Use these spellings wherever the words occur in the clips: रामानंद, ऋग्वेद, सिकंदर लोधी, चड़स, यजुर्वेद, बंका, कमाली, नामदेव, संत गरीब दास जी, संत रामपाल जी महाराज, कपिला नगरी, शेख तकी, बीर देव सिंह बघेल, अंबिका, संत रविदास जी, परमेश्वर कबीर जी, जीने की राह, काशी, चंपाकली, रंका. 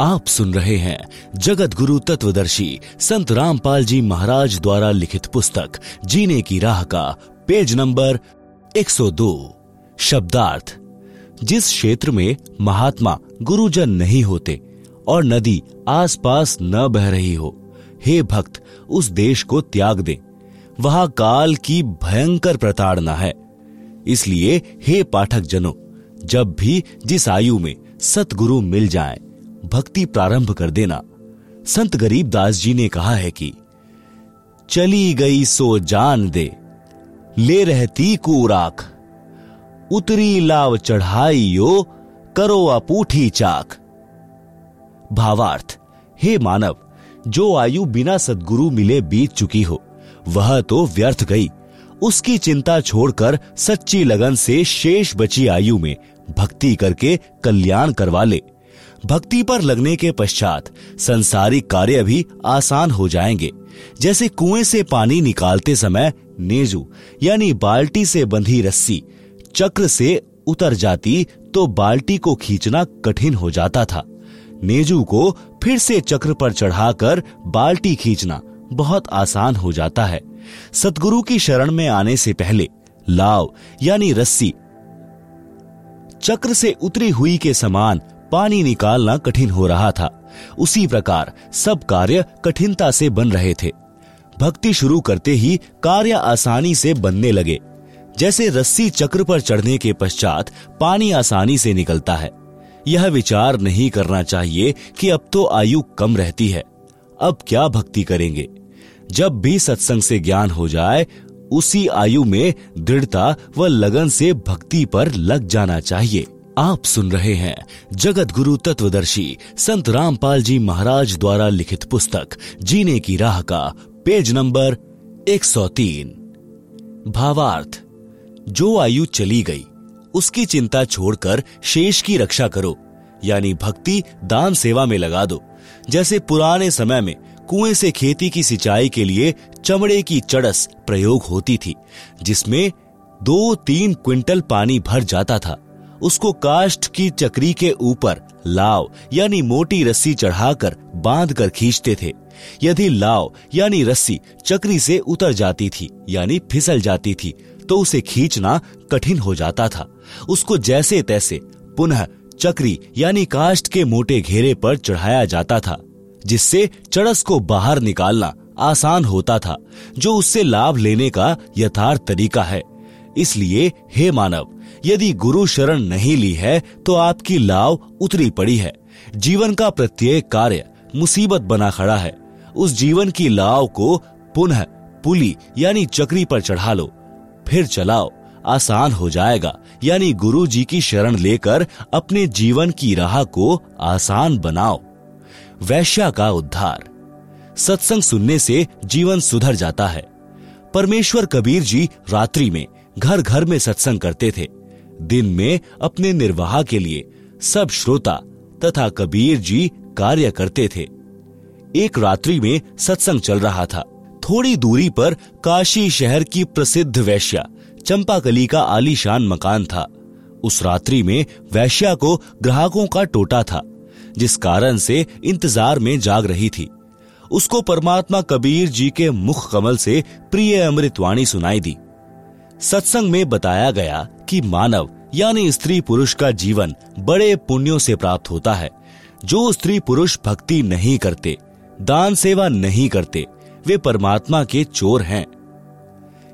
आप सुन रहे हैं जगत गुरु तत्वदर्शी संत रामपाल जी महाराज द्वारा लिखित पुस्तक जीने की राह का पेज नंबर 102। शब्दार्थ: जिस क्षेत्र में महात्मा गुरुजन नहीं होते और नदी आसपास न बह रही हो, हे भक्त, उस देश को त्याग दे। वहां काल की भयंकर प्रताड़ना है। इसलिए हे पाठक जनों, जब भी जिस आयु में सतगुरु मिल जाएं, भक्ति प्रारंभ कर देना। संत गरीब दास जी ने कहा है कि चली गई सो जान दे, ले रहती कूराख, उतरी लाव चढ़ाइयो, करो अपूठी चाक। भावार्थ: हे मानव, जो आयु बिना सद्गुरु मिले बीत चुकी हो, वह तो व्यर्थ गई। उसकी चिंता छोड़कर सच्ची लगन से शेष बची आयु में भक्ति करके कल्याण करवा ले। भक्ति पर लगने के पश्चात संसारिक कार्य भी आसान हो जाएंगे। जैसे कुएं से पानी निकालते समय नेजू यानी बाल्टी से बंधी रस्सी चक्र से उतर जाती तो बाल्टी को खींचना कठिन हो जाता था। नेजू को फिर से चक्र पर चढ़ाकर बाल्टी खींचना बहुत आसान हो जाता है। सतगुरु की शरण में आने से पहले लाव यानी रस्सी चक्र से उतरी हुई के समान पानी निकालना कठिन हो रहा था। उसी प्रकार सब कार्य कठिनता से बन रहे थे। भक्ति शुरू करते ही कार्य आसानी से बनने लगे। जैसे रस्सी चक्र पर चढ़ने के पश्चात पानी आसानी से निकलता है। यह विचार नहीं करना चाहिए कि अब तो आयु कम रहती है, अब क्या भक्ति करेंगे। जब भी सत्संग से ज्ञान हो जाए, उसी आयु में दृढ़ता व लगन से भक्ति पर लग जाना चाहिए। आप सुन रहे हैं जगत गुरु तत्वदर्शी संत रामपाल जी महाराज द्वारा लिखित पुस्तक जीने की राह का पेज नंबर 103। भावार्थ: जो आयु चली गई, उसकी चिंता छोड़कर शेष की रक्षा करो, यानी भक्ति दान सेवा में लगा दो। जैसे पुराने समय में कुएं से खेती की सिंचाई के लिए चमड़े की चड़स प्रयोग होती थी, जिसमें 2-3 क्विंटल पानी भर जाता था। उसको काष्ठ की चक्री के ऊपर लाव यानी मोटी रस्सी चढ़ाकर बांध कर खींचते थे। यदि लाव यानी रस्सी चक्री से उतर जाती थी यानी फिसल जाती थी तो उसे खींचना कठिन हो जाता था। उसको जैसे तैसे पुनः चक्री यानी काष्ठ के मोटे घेरे पर चढ़ाया जाता था, जिससे चड़स को बाहर निकालना आसान होता था, जो उससे लाभ लेने का यथार्थ तरीका है। इसलिए हे मानव, यदि गुरु शरण नहीं ली है तो आपकी लाव उतरी पड़ी है। जीवन का प्रत्येक कार्य मुसीबत बना खड़ा है। उस जीवन की लाव को पुनः पुली यानी चक्री पर चढ़ा लो, फिर चलाओ, आसान हो जाएगा। यानी गुरु जी की शरण लेकर अपने जीवन की राह को आसान बनाओ। वैश्या का उद्धार। सत्संग सुनने से जीवन सुधर जाता है। परमेश्वर कबीर जी रात्रि में घर घर में सत्संग करते थे। दिन में अपने निर्वाह के लिए सब श्रोता तथा कबीर जी कार्य करते थे। एक रात्रि में सत्संग चल रहा था। थोड़ी दूरी पर काशी शहर की प्रसिद्ध वैश्या चंपाकली का आलीशान मकान था। उस रात्रि में वैश्या को ग्राहकों का टोटा था, जिस कारण से इंतजार में जाग रही थी। उसको परमात्मा कबीर जी के मुख कमल से प्रिय अमृतवाणी सुनाई दी। सत्संग में बताया गया कि मानव यानी स्त्री पुरुष का जीवन बड़े पुण्यों से प्राप्त होता है। जो स्त्री पुरुष भक्ति नहीं करते, दान सेवा नहीं करते, वे परमात्मा के चोर हैं।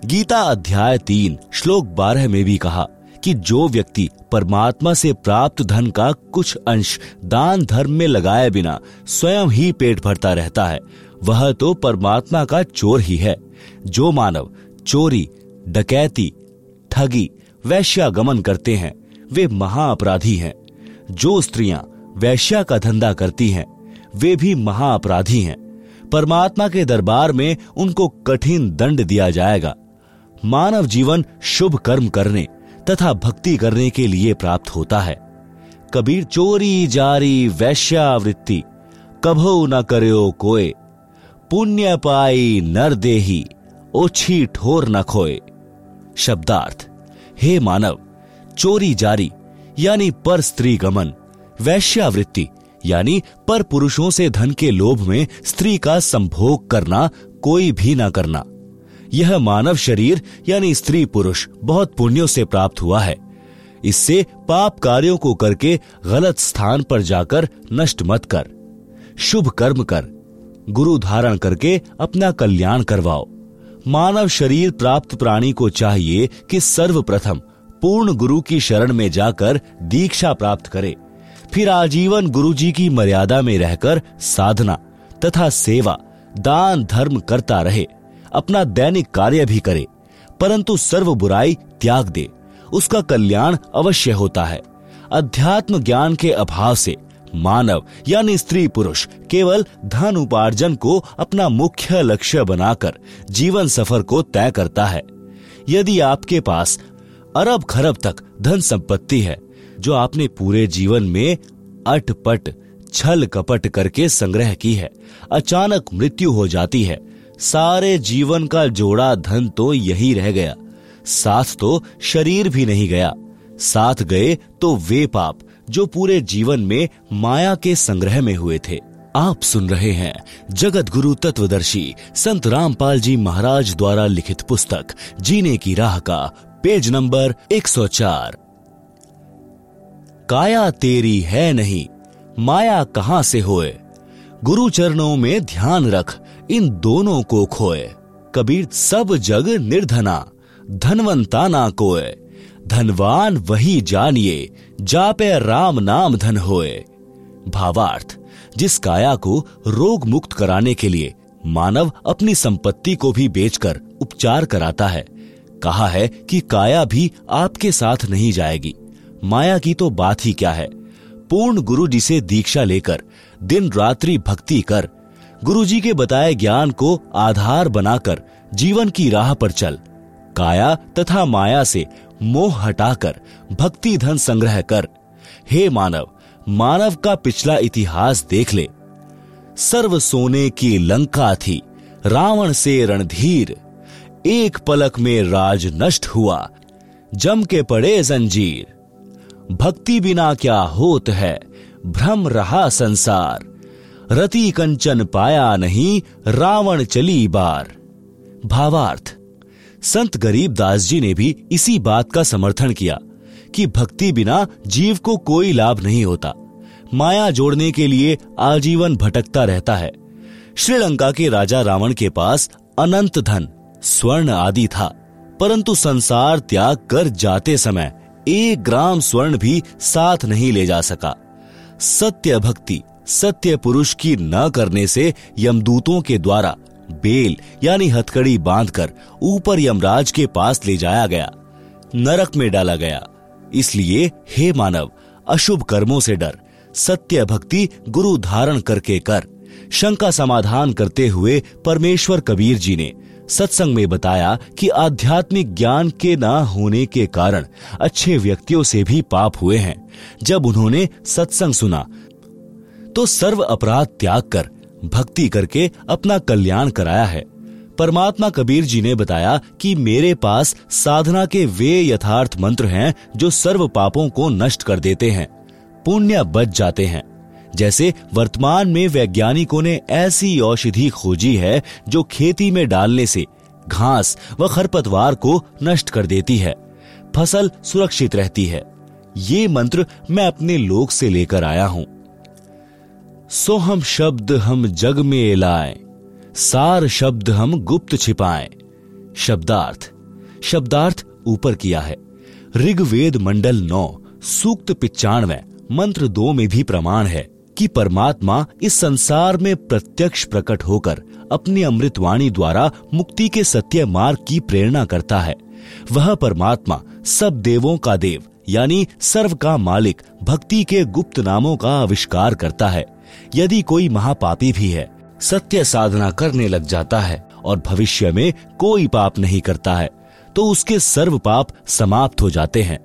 गीता अध्याय 3 श्लोक 12 में भी कहा कि जो व्यक्ति परमात्मा से प्राप्त धन का कुछ अंश दान धर्म में लगाए बिना स्वयं ही पेट भरता रहता है, वह तो परमात्मा का चोर ही है। जो मानव चोरी, डकैती, ठगी, वैश्यागमन करते हैं, वे महाअपराधी हैं। जो स्त्रियां वैश्या का धंधा करती हैं, वे भी महाअपराधी हैं। परमात्मा के दरबार में उनको कठिन दंड दिया जाएगा। मानव जीवन शुभ कर्म करने तथा भक्ति करने के लिए प्राप्त होता है। कबीर: चोरी जारी वैश्यावृत्ति, कभो न करयो कोय, पुण्य पाई नर देही, ओछी ठोर न खोए। शब्दार्थ: हे मानव, चोरी जारी यानी पर स्त्री गमन, वैश्यावृत्ति यानी पर पुरुषों से धन के लोभ में स्त्री का संभोग करना कोई भी ना करना। यह मानव शरीर यानी स्त्री पुरुष बहुत पुण्यों से प्राप्त हुआ है। इससे पाप कार्यों को करके गलत स्थान पर जाकर नष्ट मत कर, शुभ कर्म कर, गुरु धारण करके अपना कल्याण करवाओ। मानव शरीर प्राप्त प्राणी को चाहिए कि सर्वप्रथम पूर्ण गुरु की शरण में जाकर दीक्षा प्राप्त करे, फिर आजीवन गुरु जी की मर्यादा में रहकर साधना तथा सेवा, दान धर्म करता रहे, अपना दैनिक कार्य भी करे, परंतु सर्व बुराई त्याग दे, उसका कल्याण अवश्य होता है। अध्यात्म ज्ञान के अभाव से मानव यानी स्त्री पुरुष केवल धन उपार्जन को अपना मुख्य लक्ष्य बनाकर जीवन सफर को तय करता है। यदि आपके पास अरब खरब तक धन संपत्ति है जो आपने पूरे जीवन में अटपट छल कपट करके संग्रह की है, अचानक मृत्यु हो जाती है, सारे जीवन का जोड़ा धन तो यही रह गया, साथ तो शरीर भी नहीं गया। साथ गए तो वे पाप जो पूरे जीवन में माया के संग्रह में हुए थे। आप सुन रहे हैं जगत गुरु तत्वदर्शी संत रामपाल जी महाराज द्वारा लिखित पुस्तक जीने की राह का पेज नंबर 104। काया तेरी है नहीं, माया कहां से होए, गुरु चरणों में ध्यान रख, इन दोनों को खोए। कबीर। सब जग निर्धना, धनवंता ना कोय, धनवान वही जानिए, जापे राम नाम धन होए। भावार्थ। जिस काया को रोग मुक्त कराने के लिए मानव अपनी संपत्ति को भी बेचकर उपचार कराता है, कहा है कि काया भी आपके साथ नहीं जाएगी। माया की तो बात ही क्या है। पूर्ण गुरु जी से दीक्षा लेकर दिन रात्रि भक्ति कर, गुरु जी के बताए ज्ञान को आधार बनाकर जीवन की राह पर चल। काया तथा माया से मोह हटाकर भक्ति धन संग्रह कर। हे मानव, मानव का पिछला इतिहास देख ले। सर्व सोने की लंका थी, रावण से रणधीर, एक पलक में राज नष्ट हुआ, जम के पड़े जंजीर। भक्ति बिना क्या होत है, भ्रम रहा संसार, रति कंचन पाया नहीं, रावण चली बार। भावार्थ। संत गरीब दास जी ने भी इसी बात का समर्थन किया कि भक्ति बिना जीव को कोई लाभ नहीं होता। माया जोड़ने के लिए आजीवन भटकता रहता है। श्रीलंका के राजा रावण के पास अनंत धन, स्वर्ण आदि था, परंतु संसार त्याग कर जाते समय 1 ग्राम स्वर्ण भी साथ नहीं ले जा सका। सत्य भक्ति सत्य पुरुष की न करने से यमदूतों के द्वारा बेल यानी हथकड़ी बांधकर ऊपर यमराज के पास ले जाया गया, नरक में डाला गया। इसलिए हे मानव, अशुभ कर्मों से डर, सत्य भक्ति गुरु धारण करके कर। शंका समाधान करते हुए परमेश्वर कबीर जी ने सत्संग में बताया कि आध्यात्मिक ज्ञान के ना होने के कारण अच्छे व्यक्तियों से भी पाप हुए हैं। जब उन्होंने सत्संग सुना तो सर्व अपराध त्याग कर भक्ति करके अपना कल्याण कराया है। परमात्मा कबीर जी ने बताया कि मेरे पास साधना के वे यथार्थ मंत्र हैं जो सर्व पापों को नष्ट कर देते हैं, पुण्य बच जाते हैं। जैसे वर्तमान में वैज्ञानिकों ने ऐसी औषधि खोजी है जो खेती में डालने से घास व खरपतवार को नष्ट कर देती है, फसल सुरक्षित रहती है। ये मंत्र मैं अपने लोक से लेकर आया हूँ। सो हम शब्द हम जग में लाए, सार शब्द हम गुप्त छिपाए। शब्दार्थ। शब्दार्थ ऊपर किया है। ऋग्वेद मंडल 9 सूक्त 95 मंत्र 2 में भी प्रमाण है कि परमात्मा इस संसार में प्रत्यक्ष प्रकट होकर अपनी अमृतवाणी द्वारा मुक्ति के सत्य मार्ग की प्रेरणा करता है। वह परमात्मा सब देवों का देव यानी सर्व का मालिक भक्ति के गुप्त नामों का आविष्कार करता है। यदि कोई महापापी भी है, सत्य साधना करने लग जाता है और भविष्य में कोई पाप नहीं करता है, तो उसके सर्व पाप समाप्त हो जाते हैं।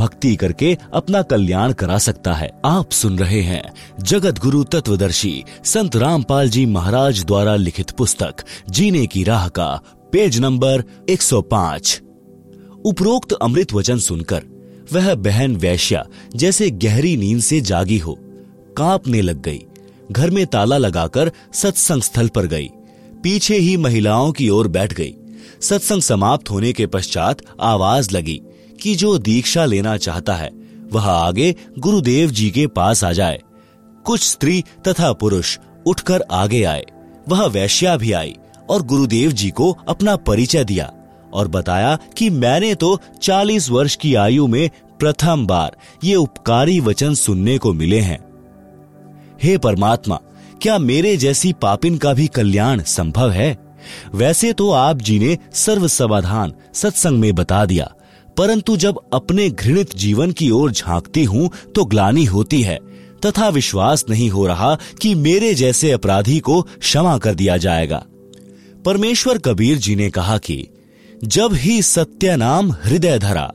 भक्ति करके अपना कल्याण करा सकता है। आप सुन रहे हैं जगत गुरु तत्वदर्शी संत रामपाल जी महाराज द्वारा लिखित पुस्तक जीने की राह का पेज नंबर 105। उपरोक्त अमृत वचन सुनकर वह बहन वैश्या जैसे गहरी नींद से जागी हो, कांपने लग गई। घर में ताला लगाकर सत्संग स्थल पर गई, पीछे ही महिलाओं की ओर बैठ गई। सत्संग समाप्त होने के पश्चात आवाज लगी कि जो दीक्षा लेना चाहता है वह आगे गुरुदेव जी के पास आ जाए। कुछ स्त्री तथा पुरुष उठकर आगे आए। वह वैश्या भी आई और गुरुदेव जी को अपना परिचय दिया और बताया कि मैंने तो 40 वर्ष की आयु में प्रथम बार ये उपकारी वचन सुनने को मिले हैं। हे परमात्मा, क्या मेरे जैसी पापिन का भी कल्याण संभव है? वैसे तो आप जी ने सर्व समाधान सत्संग में बता दिया, परंतु जब अपने घृणित जीवन की ओर झांकती हूँ तो ग्लानि होती है तथा विश्वास नहीं हो रहा कि मेरे जैसे अपराधी को क्षमा कर दिया जाएगा। परमेश्वर कबीर जी ने कहा कि जब ही सत्य नाम हृदय धरा,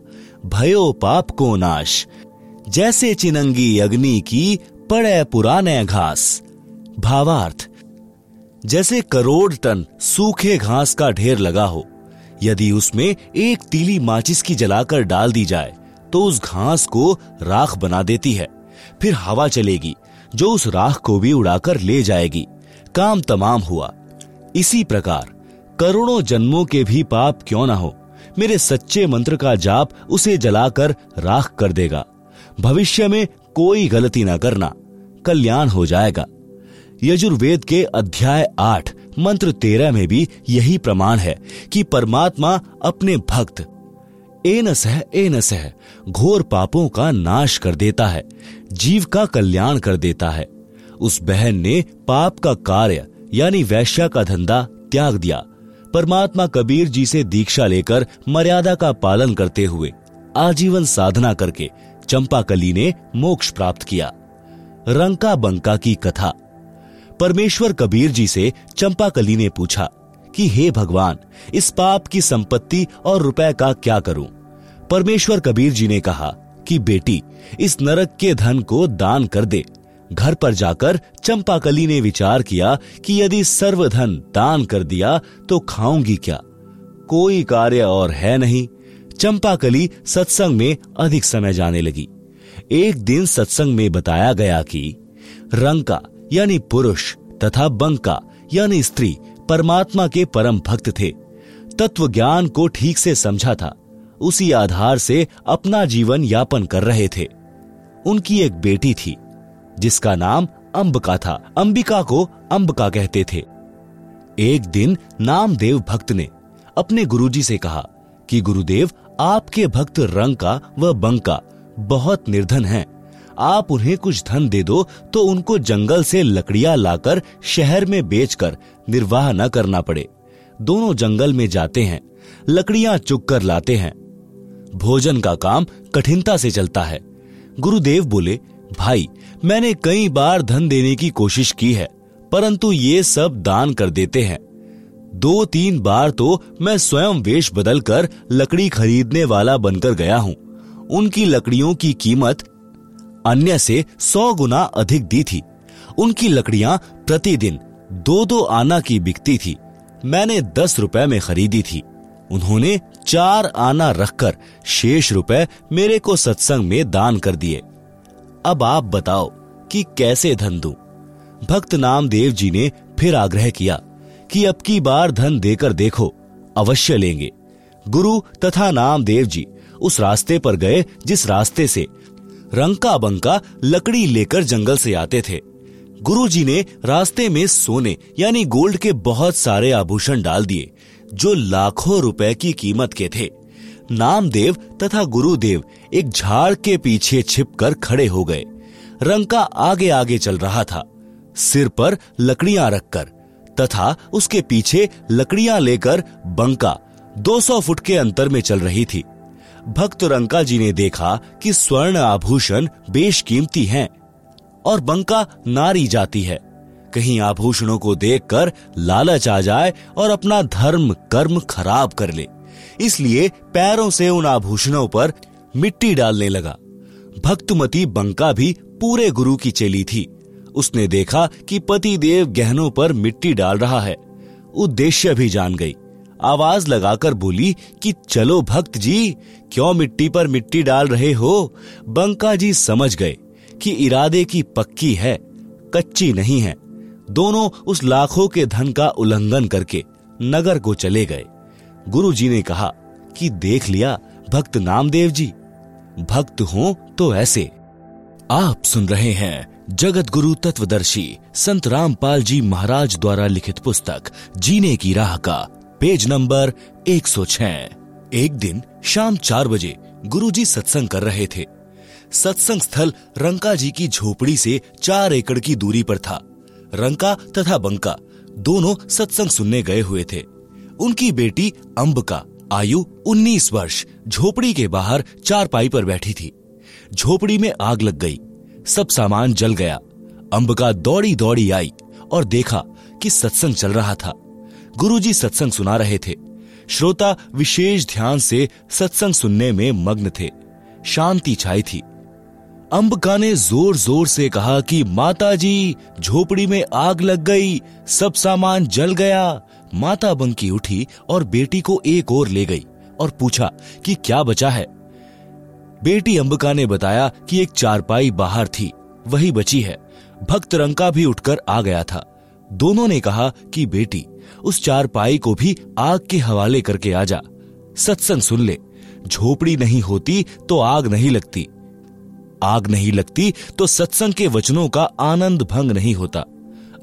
भयो पाप को नाश। जैसे चिनंगी अग्नि की पड़े पुराने घास। भावार्थ, जैसे करोड़ टन सूखे घास का ढेर लगा हो, यदि उसमें एक तीली माचिस की जलाकर डाल दी जाए तो उस घास को राख बना देती है। फिर हवा चलेगी जो उस राख को भी उड़ाकर ले जाएगी। काम तमाम हुआ। इसी प्रकार करोड़ों जन्मों के भी पाप क्यों ना हो, मेरे सच्चे मंत्र का जाप उसे जलाकर राख कर देगा। भविष्य में कोई गलती ना करना, कल्याण हो जाएगा। यजुर्वेद के अध्याय 8 मंत्र 13 में भी यही प्रमाण है कि परमात्मा अपने भक्त एनसह घोर पापों का नाश कर देता है, जीव का कल्याण कर देता है। उस बहन ने पाप का कार्य यानी वैश्या का धंधा त्याग दिया। परमात्मा कबीर जी से दीक्षा लेकर मर्यादा का पालन करते हुए आजीवन साधना करके चंपाकली ने मोक्ष प्राप्त किया। रंका बंका की कथा। परमेश्वर कबीर जी से चंपाकली ने पूछा कि हे भगवान, इस पाप की संपत्ति और रुपए का क्या करूं? परमेश्वर कबीर जी ने कहा कि बेटी, इस नरक के धन को दान कर दे। घर पर जाकर चंपाकली ने विचार किया कि यदि सर्वधन दान कर दिया तो खाऊंगी क्या, कोई कार्य और है नहीं। चंपाकली सत्संग में अधिक समय जाने लगी। एक दिन सत्संग में बताया गया कि रंका यानी पुरुष तथा बंका यानी स्त्री परमात्मा के परम भक्त थे। तत्व ज्ञान को ठीक से समझा था, उसी आधार से अपना जीवन यापन कर रहे थे। उनकी एक बेटी थी जिसका नाम अंबिका था। अंबिका को अंबिका कहते थे। एक दिन नामदेव भक्त ने अपने गुरुजी से कहा कि गुरुदेव, आपके भक्त रंका व बंका बहुत निर्धन हैं। आप उन्हें कुछ धन दे दो तो उनको जंगल से लकड़ियां लाकर शहर में बेचकर निर्वाह न करना पड़े। दोनों जंगल में जाते हैं, लकड़ियां चुग कर लाते हैं। भोजन का काम कठिनता से चलता है। गुरुदेव बोले, भाई, मैंने कई बार धन देने की कोशिश की है, परंतु ये सब दान कर देते हैं। 2-3 बार तो मैं स्वयं वेश बदलकर लकड़ी खरीदने वाला बनकर गया हूँ। उनकी लकड़ियों की कीमत अन्य से 100 गुना अधिक दी थी। उनकी लकड़ियां प्रतिदिन 2-2 आना की बिकती थी। मैंने 10 रुपए में खरीदी थी। उन्होंने 4 आना रखकर शेष रुपए मेरे को सत्संग में दान कर दिए। अब आप बताओ कि कैसे धन दूं? भक्त नामदेव जी ने फिर आग्रह किया कि अब की बार धन देकर देखो, अवश्य लेंगे। गुरु तथा नामदेव जी उस रास्ते पर गए जिस रास्ते से रंका बंका लकड़ी लेकर जंगल से आते थे। गुरुजी ने रास्ते में सोने यानी गोल्ड के बहुत सारे आभूषण डाल दिए जो लाखों रुपए की कीमत के थे। नामदेव तथा गुरुदेव एक झाड़ के पीछे छिपकर खड़े हो गए। रंका आगे आगे चल रहा था, सिर पर लकड़ियां रखकर, तथा उसके पीछे लकड़ियां लेकर बंका 200 फुट के अंतर में चल रही थी। भक्त रंका जी ने देखा कि स्वर्ण आभूषण बेशकीमती हैं और बंका नारी जाती है। कहीं आभूषणों को देखकर लालच आ जाए और अपना धर्म कर्म खराब कर ले, इसलिए पैरों से उन आभूषणों पर मिट्टी डालने लगा। भक्तमती बंका भी पूरे गुरु की चेली थी। उसने देखा कि पतिदेव गहनों पर मिट्टी डाल रहा है। उद्देश्य भी जान गई। आवाज लगाकर बोली कि चलो भक्त जी, क्यों मिट्टी पर मिट्टी डाल रहे हो? बंका जी समझ गए कि इरादे की पक्की है, कच्ची नहीं है। दोनों उस लाखों के धन का उल्लंघन करके नगर को चले गए। गुरु जी ने कहा कि देख लिया भक्त नामदेव जी, भक्त हो तो ऐसे। आप सुन रहे हैं जगत गुरु तत्वदर्शी संत रामपाल जी महाराज द्वारा लिखित पुस्तक जीने की राह का पेज नंबर 106। एक दिन शाम 4 बजे गुरुजी सत्संग कर रहे थे। सत्संग स्थल रंका जी की झोपड़ी से 4 एकड़ की दूरी पर था। रंका तथा बंका दोनों सत्संग सुनने गए हुए थे। उनकी बेटी अंबिका आयु 19 वर्ष झोपड़ी के बाहर चारपाई पर बैठी थी। झोपड़ी में आग लग गई, सब सामान जल गया। अंबिका दौड़ी दौड़ी आई और देखा कि सत्संग चल रहा था। गुरुजी सत्संग सुना रहे थे। श्रोता विशेष ध्यान से सत्संग सुनने में मग्न थे। शांति छाई थी। अंबिका ने जोर जोर से कहा कि माताजी, झोपड़ी में आग लग गई, सब सामान जल गया। माता बंकी उठी और बेटी को एक ओर ले गई और पूछा कि क्या बचा है। बेटी अंबिका ने बताया कि एक चारपाई बाहर थी, वही बची है। भक्त रंका भी उठकर आ गया था। दोनों ने कहा कि बेटी, उस चारपाई को भी आग के हवाले करके आ जा, सत्संग सुन ले। झोपड़ी नहीं होती तो आग नहीं लगती, आग नहीं लगती तो सत्संग के वचनों का आनंद भंग नहीं होता।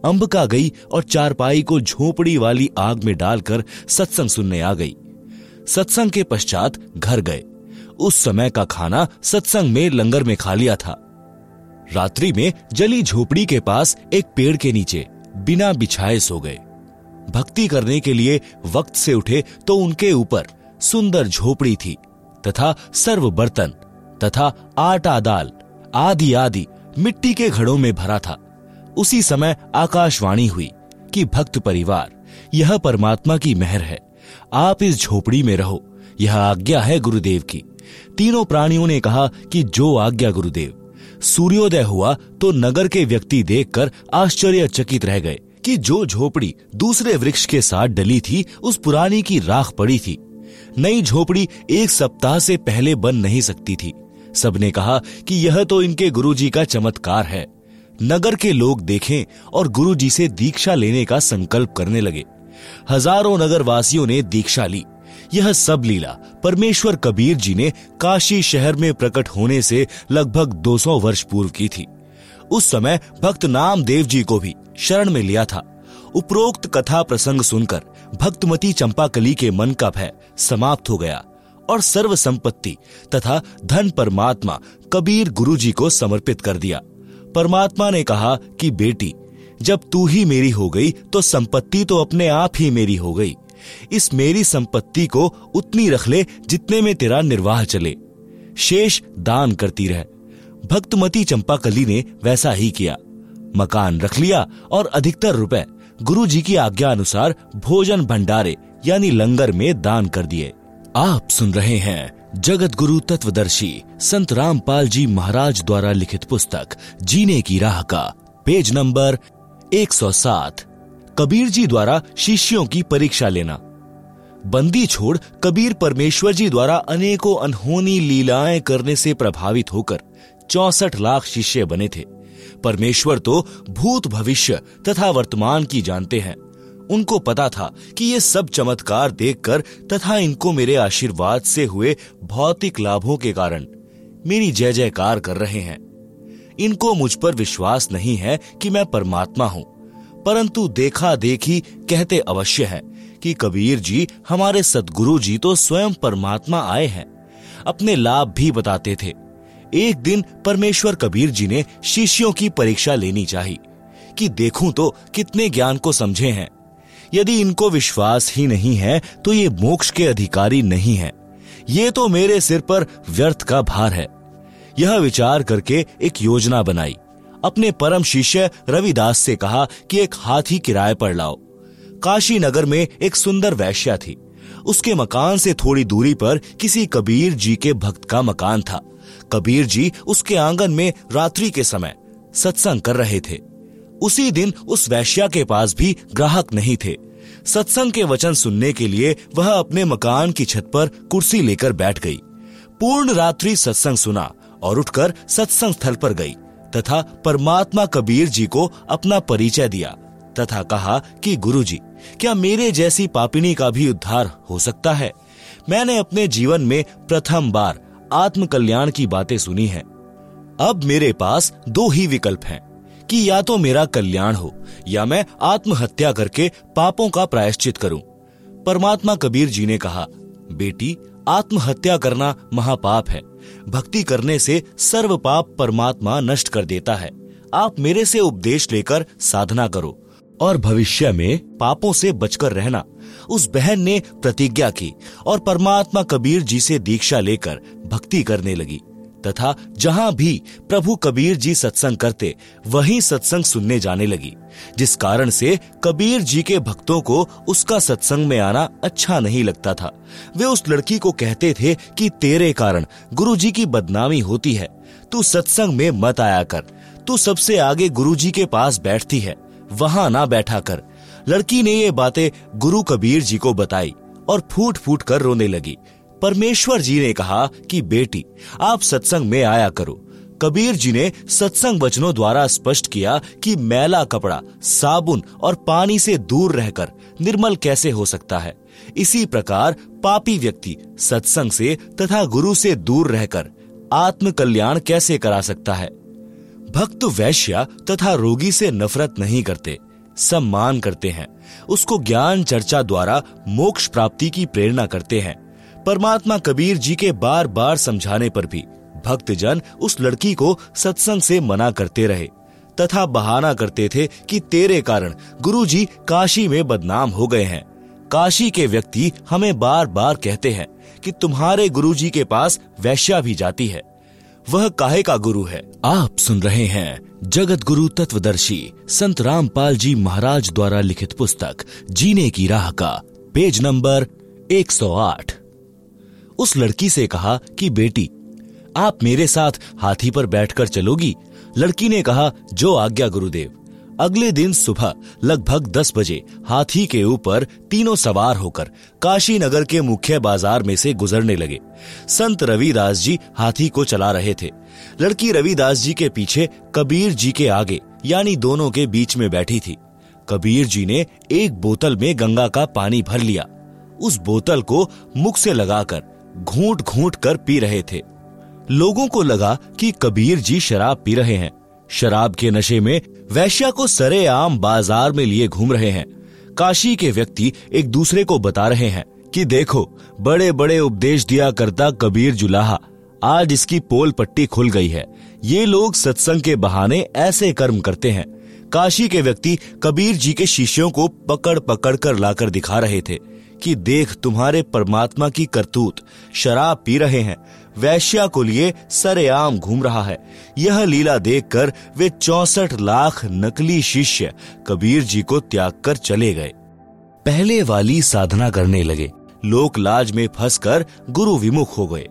अंबिका गई और चारपाई को झोपड़ी वाली आग में डालकर सत्संग सुनने आ गई। सत्संग के पश्चात घर गए। उस समय का खाना सत्संग में लंगर में खा लिया था। रात्रि में जली झोपड़ी के पास एक पेड़ के नीचे बिना बिछाए सो गए। भक्ति करने के लिए वक्त से उठे तो उनके ऊपर सुंदर झोपड़ी थी तथा सर्व बर्तन तथा आटा दाल आदि आदि मिट्टी के घड़ों में भरा था। उसी समय आकाशवाणी हुई कि भक्त परिवार, यह परमात्मा की मेहर है, आप इस झोपड़ी में रहो, यह आज्ञा है गुरुदेव की। तीनों प्राणियों ने कहा कि जो आज्ञा गुरुदेव। सूर्योदय हुआ तो नगर के व्यक्ति देखकर आश्चर्यचकित रह गए कि जो झोपड़ी दूसरे वृक्ष के साथ डली थी उस पुरानी की राख पड़ी थी। नई झोपड़ी 1 सप्ताह से पहले बन नहीं सकती थी। सबने कहा कि यह तो इनके गुरुजी का चमत्कार है। नगर के लोग देखें और गुरुजी से दीक्षा लेने का संकल्प करने लगे। हजारों नगरवासियों ने दीक्षा ली। यह सब लीला परमेश्वर कबीर जी ने काशी शहर में प्रकट होने से लगभग 200 वर्ष पूर्व की थी। उस समय भक्त नामदेव जी को भी शरण में लिया था। उपरोक्त कथा प्रसंग सुनकर भक्तमती चंपाकली के मन का भय समाप्त हो गया और सर्व संपत्ति तथा धन परमात्मा कबीर गुरु जी को समर्पित कर दिया। परमात्मा ने कहा कि बेटी, जब तू ही मेरी हो गई तो संपत्ति तो अपने आप ही मेरी हो गई। इस मेरी संपत्ति को उतनी रख ले जितने में तेरा निर्वाह चले, शेष दान करती रह। भक्तमती चंपाकली ने वैसा ही किया। मकान रख लिया और अधिकतर रुपए गुरुजी की आज्ञा अनुसार भोजन भंडारे यानी लंगर में दान कर दिए। आप सुन रहे हैं जगत गुरु तत्वदर्शी संत रामपाल जी महाराज द्वारा लिखित पुस्तक जीने की राह का पेज नंबर 107। कबीर जी द्वारा शिष्यों की परीक्षा लेना। बंदी छोड़ कबीर परमेश्वर जी द्वारा अनेकों अनहोनी लीलाएं करने से प्रभावित होकर 64 लाख शिष्य बने थे। परमेश्वर तो भूत भविष्य तथा वर्तमान की जानते हैं। उनको पता था कि ये सब चमत्कार देखकर तथा इनको मेरे आशीर्वाद से हुए भौतिक लाभों के कारण मेरी जय जयकार कर रहे हैं। इनको मुझ पर विश्वास नहीं है कि मैं परमात्मा हूं, परंतु देखा देखी कहते अवश्य हैं कि कबीर जी हमारे सदगुरु जी तो स्वयं परमात्मा आए हैं। अपने लाभ भी बताते थे। एक दिन परमेश्वर कबीर जी ने शिष्यों की परीक्षा लेनी चाहिए कि देखूं तो कितने ज्ञान को समझे हैं। यदि इनको विश्वास ही नहीं है तो ये मोक्ष के अधिकारी नहीं हैं। ये तो मेरे सिर पर व्यर्थ का भार है। यह विचार करके एक योजना बनाई। अपने परम शिष्य रविदास से कहा कि एक हाथी किराए पर लाओ। काशी नगर में एक सुंदर वैश्या थी। उसके मकान से थोड़ी दूरी पर किसी कबीर जी के भक्त का मकान था। कबीर जी उसके आंगन में रात्रि के समय सत्संग कर रहे थे। उसी दिन उस वैश्या के पास भी ग्राहक नहीं थे। सत्संग के वचन सुनने के लिए वह अपने मकान की छत पर कुर्सी लेकर बैठ गई। पूर्ण रात्रि सत्संग सुना और उठकर सत्संग स्थल पर गई तथा परमात्मा कबीर जी को अपना परिचय दिया तथा कहा कि गुरुजी, क्या मेरे जैसी पापिनी का भी उद्धार हो सकता है? मैंने अपने जीवन में प्रथम बार आत्मकल्याण की बातें सुनी हैं। अब मेरे पास दो ही विकल्प हैं कि या तो मेरा कल्याण हो या मैं आत्महत्या करके पापों का प्रायश्चित करूं। परमात्मा कबीर जी ने कहा, बेटी, आत्महत्या करना महापाप है। भक्ति करने से सर्व पाप परमात्मा नष्ट कर देता है। आप मेरे से उपदेश लेकर साधना करो और भविष्य में पापों से बचकर रहना। उस बहन ने प्रतिज्ञा की और परमात्मा कबीर जी से दीक्षा लेकर भक्ति करने लगी तथा जहां भी प्रभु कबीर जी सत्संग करते वहीं सत्संग सुनने जाने लगी, जिस कारण से कबीर जी के भक्तों को उसका सत्संग में आना अच्छा नहीं लगता था। वे उस लड़की को कहते थे कि तेरे कारण गुरुजी की बदनामी होती है, तू सत्संग में मत आया कर, तू सबसे आगे गुरुजी के पास बैठती है, वहां ना बैठा कर। लड़की ने ये बातें गुरु कबीर जी को बताई और फूट फूट कर रोने लगी। परमेश्वर जी ने कहा कि बेटी, आप सत्संग में आया करो। कबीर जी ने सत्संग वचनों द्वारा स्पष्ट किया कि मैला कपड़ा, साबुन और पानी से दूर रहकर निर्मल कैसे हो सकता है। इसी प्रकार पापी व्यक्ति सत्संग से तथा गुरु से दूर रहकर आत्म कल्याण कैसे करा सकता है। भक्त वैश्या तथा रोगी से नफरत नहीं करते, सम्मान करते हैं, उसको ज्ञान चर्चा द्वारा मोक्ष प्राप्ति की प्रेरणा करते हैं। परमात्मा कबीर जी के बार बार समझाने पर भी भक्तजन उस लड़की को सत्संग से मना करते रहे तथा बहाना करते थे कि तेरे कारण गुरुजी काशी में बदनाम हो गए हैं। काशी के व्यक्ति हमें बार बार कहते हैं कि तुम्हारे गुरुजी के पास वैश्या भी जाती है, वह काहे का गुरु है। आप सुन रहे हैं जगत गुरु तत्वदर्शी संत रामपाल जी महाराज द्वारा लिखित पुस्तक जीने की राह का पेज नंबर 108। उस लड़की से कहा कि बेटी, आप मेरे साथ हाथी पर बैठकर चलोगी? लड़की ने कहा, जो आज्ञा गुरुदेव। अगले दिन सुबह लगभग 10 बजे हाथी के ऊपर तीनों सवार होकर काशी नगर के मुख्य बाजार में से गुजरने लगे। संत रविदास जी हाथी को चला रहे थे। लड़की रविदास जी के पीछे, कबीर जी के आगे, यानी दोनों के बीच में बैठी थी। कबीर जी ने एक बोतल में गंगा का पानी भर लिया। उस बोतल को मुख से लगाकर घूंट घूंट कर पी रहे थे। लोगों को लगा कि कबीर जी शराब पी रहे हैं। शराब के नशे में वैश्या को सरेआम बाजार में लिए घूम रहे हैं। काशी के व्यक्ति एक दूसरे को बता रहे हैं कि देखो, बड़े बड़े उपदेश दिया करता कबीर जुलाहा, आज इसकी पोल पट्टी खुल गई है। ये लोग सत्संग के बहाने ऐसे कर्म करते हैं। काशी के व्यक्ति कबीर जी के शिष्यों को पकड़ पकड़ कर लाकर दिखा रहे थे कि देख, तुम्हारे परमात्मा की करतूत, शराब पी रहे हैं, वैश्या को लिए सरेआम घूम रहा है। यह लीला देखकर वे 64 लाख नकली शिष्य कबीर जी को त्याग कर चले गए। पहले वाली साधना करने लगे, लोक लाज में फंसकर गुरु विमुख हो गए।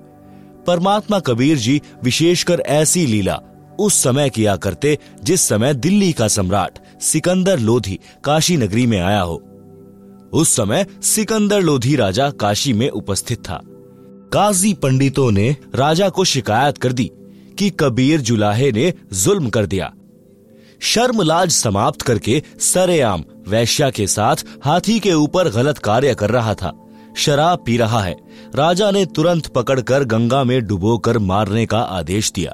परमात्मा कबीर जी विशेषकर ऐसी लीला उस समय किया करते जिस समय दिल्ली का सम्राट सिकंदर लोधी काशी नगरी में आया हो। उस समय सिकंदर लोधी राजा काशी में उपस्थित था। काजी पंडितों ने राजा को शिकायत कर दी कि कबीर जुलाहे ने जुल्म कर दिया। शर्म लाज समाप्त करके सरेआम वैश्या के साथ हाथी के ऊपर गलत कार्य कर रहा था, शराब पी रहा है। राजा ने तुरंत पकड़कर गंगा में डुबोकर मारने का आदेश दिया।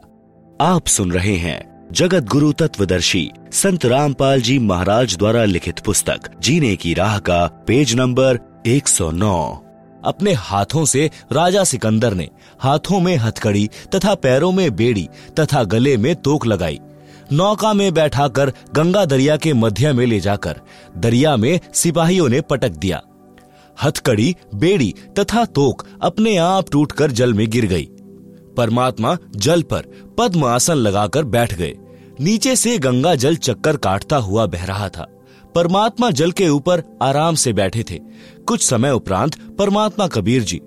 आप सुन रहे हैं जगत गुरु तत्वदर्शी संत रामपाल जी महाराज द्वारा लिखित पुस्तक जीने की राह का पेज नंबर 109। अपने हाथों से राजा सिकंदर ने हाथों में हथकड़ी तथा पैरों में बेड़ी तथा गले में तोक लगाई। नौका में बैठाकर गंगा दरिया के मध्य में ले जाकर दरिया में सिपाहियों ने पटक दिया। हथकड़ी, बेड़ी तथा तोक अपने आप टूटकर जल में गिर गई। परमात्मा जल पर पद्म आसन लगाकर बैठ गए। नीचे से गंगा जल चक्कर काटता हुआ बह रहा था। परमात्मा जल के ऊपर आराम से बैठे थे। कुछ समय उपरांत परमात्मा कबीर जी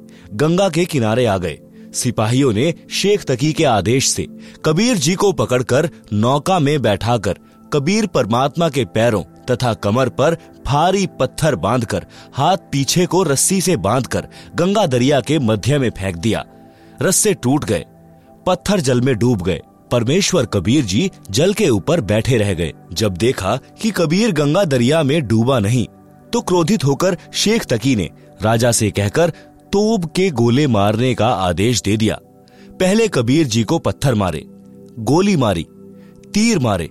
गंगा के किनारे आ गए। सिपाहियों ने शेख तकी के आदेश से कबीर जी को पकड़कर नौका में बैठाकर कबीर परमात्मा के पैरों तथा कमर पर भारी पत्थर बांधकर, हाथ पीछे को रस्सी से बांधकर गंगा दरिया के मध्य में फेंक दिया। रस्से टूट गए, पत्थर जल में डूब गए। परमेश्वर कबीर जी जल के ऊपर बैठे रह गए। जब देखा कि कबीर गंगा दरिया में डूबा नहीं तो क्रोधित होकर शेख तकी ने राजा से कहकर तोप के गोले मारने का आदेश दे दिया। पहले कबीर जी को पत्थर मारे, गोली मारी, तीर मारे,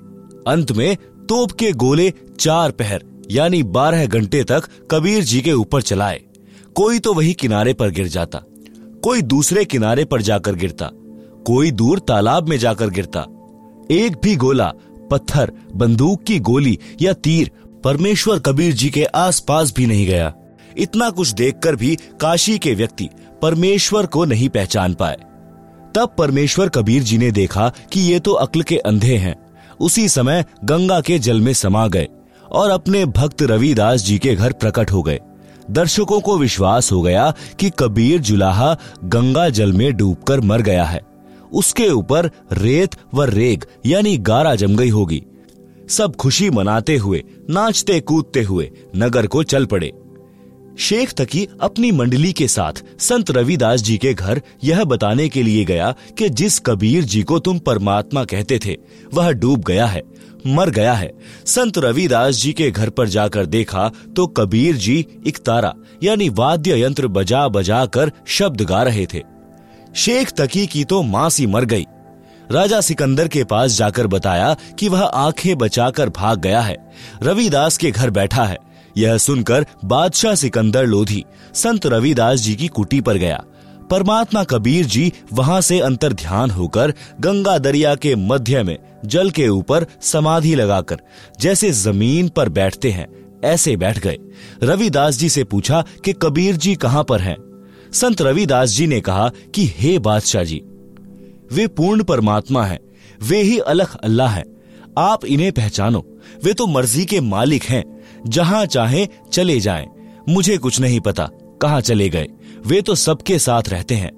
अंत में तोप के गोले 4 पहर यानी 12 घंटे तक कबीर जी के ऊपर चलाए। कोई तो वही किनारे पर गिर जाता, कोई दूसरे किनारे पर जाकर गिरता, कोई दूर तालाब में जाकर गिरता। एक भी गोला, पत्थर, बंदूक की गोली या तीर परमेश्वर कबीर जी के आसपास भी नहीं गया। इतना कुछ देखकर भी काशी के व्यक्ति परमेश्वर को नहीं पहचान पाए। तब परमेश्वर कबीर जी ने देखा कि ये तो अक्ल के अंधे हैं। उसी समय गंगा के जल में समा गए और अपने भक्त रविदास जी के घर प्रकट हो गए। दर्शकों को विश्वास हो गया कि कबीर जुलाहा गंगा जल में डूबकर मर गया है। उसके ऊपर रेत व रेग यानी गारा जम गई होगी। सब खुशी मनाते हुए, नाचते कूदते हुए नगर को चल पड़े। शेख तकी अपनी मंडली के साथ संत रविदास जी के घर यह बताने के लिए गया कि जिस कबीर जी को तुम परमात्मा कहते थे वह डूब गया है, मर गया है। संत रविदास जी के घर पर जाकर देखा तो कबीर जी इकतारा यानी वाद्य यंत्र बजा बजा कर शब्द गा रहे थे। शेख तकी की तो मासी मर गई। राजा सिकंदर के पास जाकर बताया कि वह आंखें बचाकर भाग गया है, रविदास के घर बैठा है। यह सुनकर बादशाह सिकंदर लोधी संत रविदास जी की कुटी पर गया। परमात्मा कबीर जी वहां से अंतर ध्यान होकर गंगा दरिया के मध्य में जल के ऊपर समाधि लगाकर जैसे जमीन पर बैठते हैं ऐसे बैठ गए। रविदास जी से पूछा कि कबीर जी कहाँ पर हैं? संत रविदास जी ने कहा कि हे बादशाह जी, वे पूर्ण परमात्मा हैं, वे ही अलख अल्लाह हैं। आप इन्हें पहचानो, वे तो मर्जी के मालिक हैं, जहां चाहे चले जाएं, मुझे कुछ नहीं पता कहाँ चले गए, वे तो सबके साथ रहते हैं।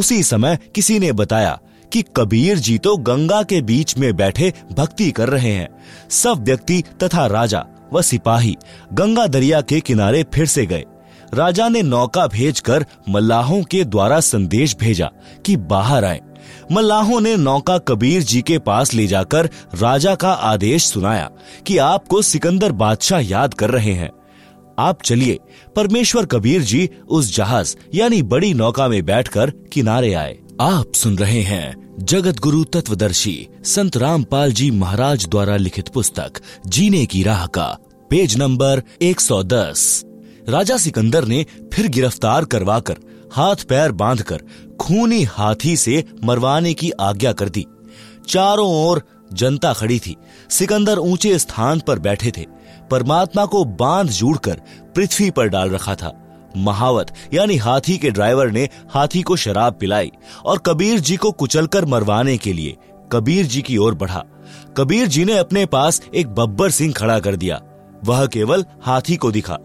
उसी समय किसी ने बताया कि कबीर जी तो गंगा के बीच में बैठे भक्ति कर रहे हैं। सब व्यक्ति तथा राजा व सिपाही गंगा दरिया के किनारे फिर से गए। राजा ने नौका भेजकर मल्लाहों के द्वारा संदेश भेजा कि बाहर आए। मल्लाहों ने नौका कबीर जी के पास ले जाकर राजा का आदेश सुनाया कि आपको सिकंदर बादशाह याद कर रहे हैं, आप चलिए। परमेश्वर कबीर जी उस जहाज यानी बड़ी नौका में बैठकर किनारे आए। आप सुन रहे हैं जगत गुरु तत्वदर्शी संत रामपाल जी महाराज द्वारा लिखित पुस्तक जीने की राह का पेज नंबर 110। राजा सिकंदर ने फिर गिरफ्तार करवाकर हाथ पैर बांधकर खूनी हाथी से मरवाने की आज्ञा कर दी। चारों ओर जनता खड़ी थी। सिकंदर ऊंचे स्थान पर बैठे थे। परमात्मा को बांध जोड़कर पृथ्वी पर डाल रखा था। महावत यानी हाथी के ड्राइवर ने हाथी को शराब पिलाई और कबीर जी को कुचलकर मरवाने के लिए कबीर जी की ओर बढ़ा। कबीर जी ने अपने पास एक बब्बर सिंह खड़ा कर दिया। वह केवल हाथी को दिखा।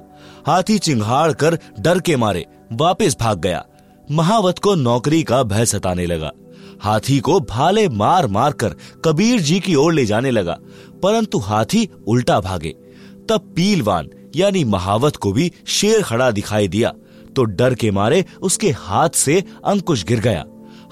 हाथी चिंघाड़ कर डर के मारे वापस भाग गया। महावत को नौकरी का भय सताने लगा। हाथी को भाले मार मार कर कबीर जी की ओर ले जाने लगा, परंतु हाथी उल्टा भागे। तब पीलवान यानी महावत को भी शेर खड़ा दिखाई दिया तो डर के मारे उसके हाथ से अंकुश गिर गया।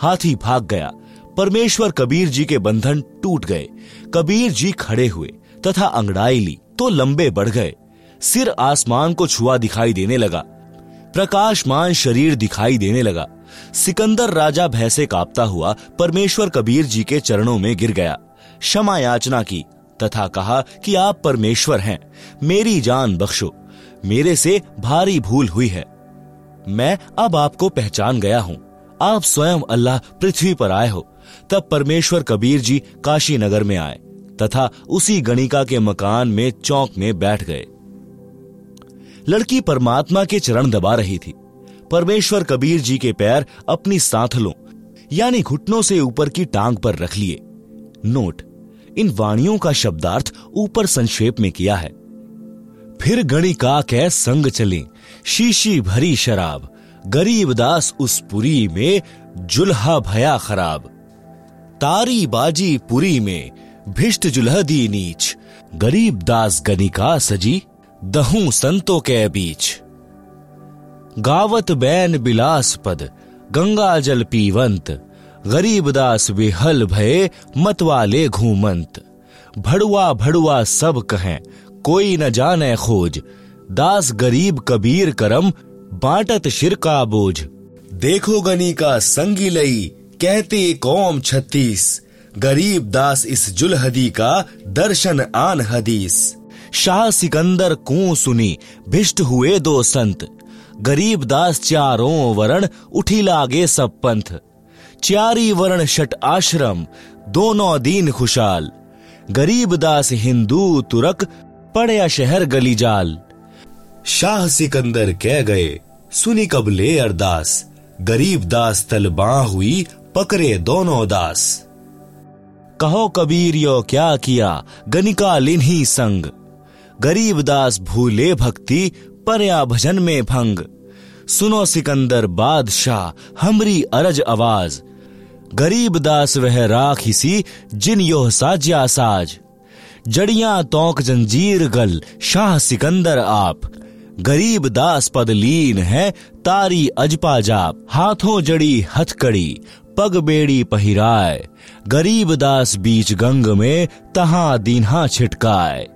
हाथी भाग गया। परमेश्वर कबीर जी के बंधन टूट गए। कबीर जी खड़े हुए तथा अंगड़ाई ली तो लंबे बढ़ गए। सिर आसमान को छुआ दिखाई देने लगा। प्रकाशमान शरीर दिखाई देने लगा। सिकंदर राजा भय से कांपता हुआ परमेश्वर कबीर जी के चरणों में गिर गया। क्षमा याचना की तथा कहा कि आप परमेश्वर हैं, मेरी जान बख्शो, मेरे से भारी भूल हुई है, मैं अब आपको पहचान गया हूँ, आप स्वयं अल्लाह पृथ्वी पर आए हो। तब परमेश्वर कबीर जी काशी नगर में आए तथा उसी गणिका के मकान में चौक में बैठ गए। लड़की परमात्मा के चरण दबा रही थी। परमेश्वर कबीर जी के पैर अपनी सांथलों यानी घुटनों से ऊपर की टांग पर रख लिए। नोट: इन वाणियों का शब्दार्थ ऊपर संक्षेप में किया है। फिर गणिका के संग चले शीशी भरी शराब, गरीब दास उस पुरी में जुल्हा भया खराब। तारी बाजी पुरी में भिष्ट जुल्ह दी नीच, गरीब दास गणिका सजी दहूं संतों के बीच। गावत बैन बिलास पद गंगा जल पीवंत, गरीबदास विहल भये मतवाले घूमंत, भड़ुआ भड़ुआ सब कहें कोई न जाने खोज, दास गरीब कबीर करम बांटत शिर का बोझ। देखो गनी का संगी लई कहते कौम 36, गरीब दास इस जुलहदी का दर्शन आन हदीस। शाह सिकंदर कूँ सुनी भिष्ट हुए दो संत, गरीब दास चारों वरण उठी लागे सब पंथ। चारी वरण षट आश्रम दोनों दीन खुशाल, गरीब दास हिंदू तुरक पड़या शहर गलीजाल। शाह सिकंदर कह गए सुनी कबले अरदास, गरीब दास तलबा हुई पकड़े दोनों दास। कहो कबीर यो क्या किया गनिका लिन्ही संग, गरीब दास भूले भक्ति परया भजन में भंग। सुनो सिकंदर बादशाह हमरी अरज आवाज, गरीब दास वह राखी सी जिन यो साजिया साज। जड़िया तोक जंजीर गल शाह सिकंदर आप, गरीब दास पदलीन है तारी अजपा जाप। हाथों जड़ी हथकड़ी पग बेड़ी पहिराए, गरीब दास बीच गंग में तहां दीन्हा छिटकाए।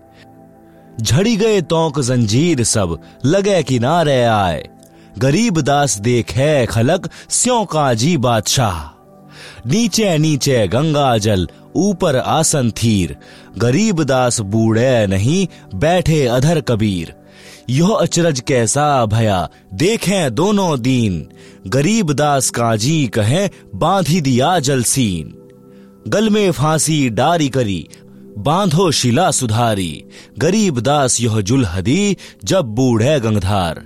झड़ी गए तोंक जंजीर सब लगे किनारे आए, गरीब दास देखे खलक स्यों काजी बादशाह। नीचे नीचे गंगा जल ऊपर आसन थीर, गरीब दास बूढ़े नहीं बैठे अधर कबीर। यो अचरज कैसा भया देखें दोनों दीन, गरीब दास काजी कहें बांधी दिया जलसीन। गल में फांसी डारी करी बांधो शिला सुधारी, गरीब दास यह जुलहदी जब बूढ़े गंगधार।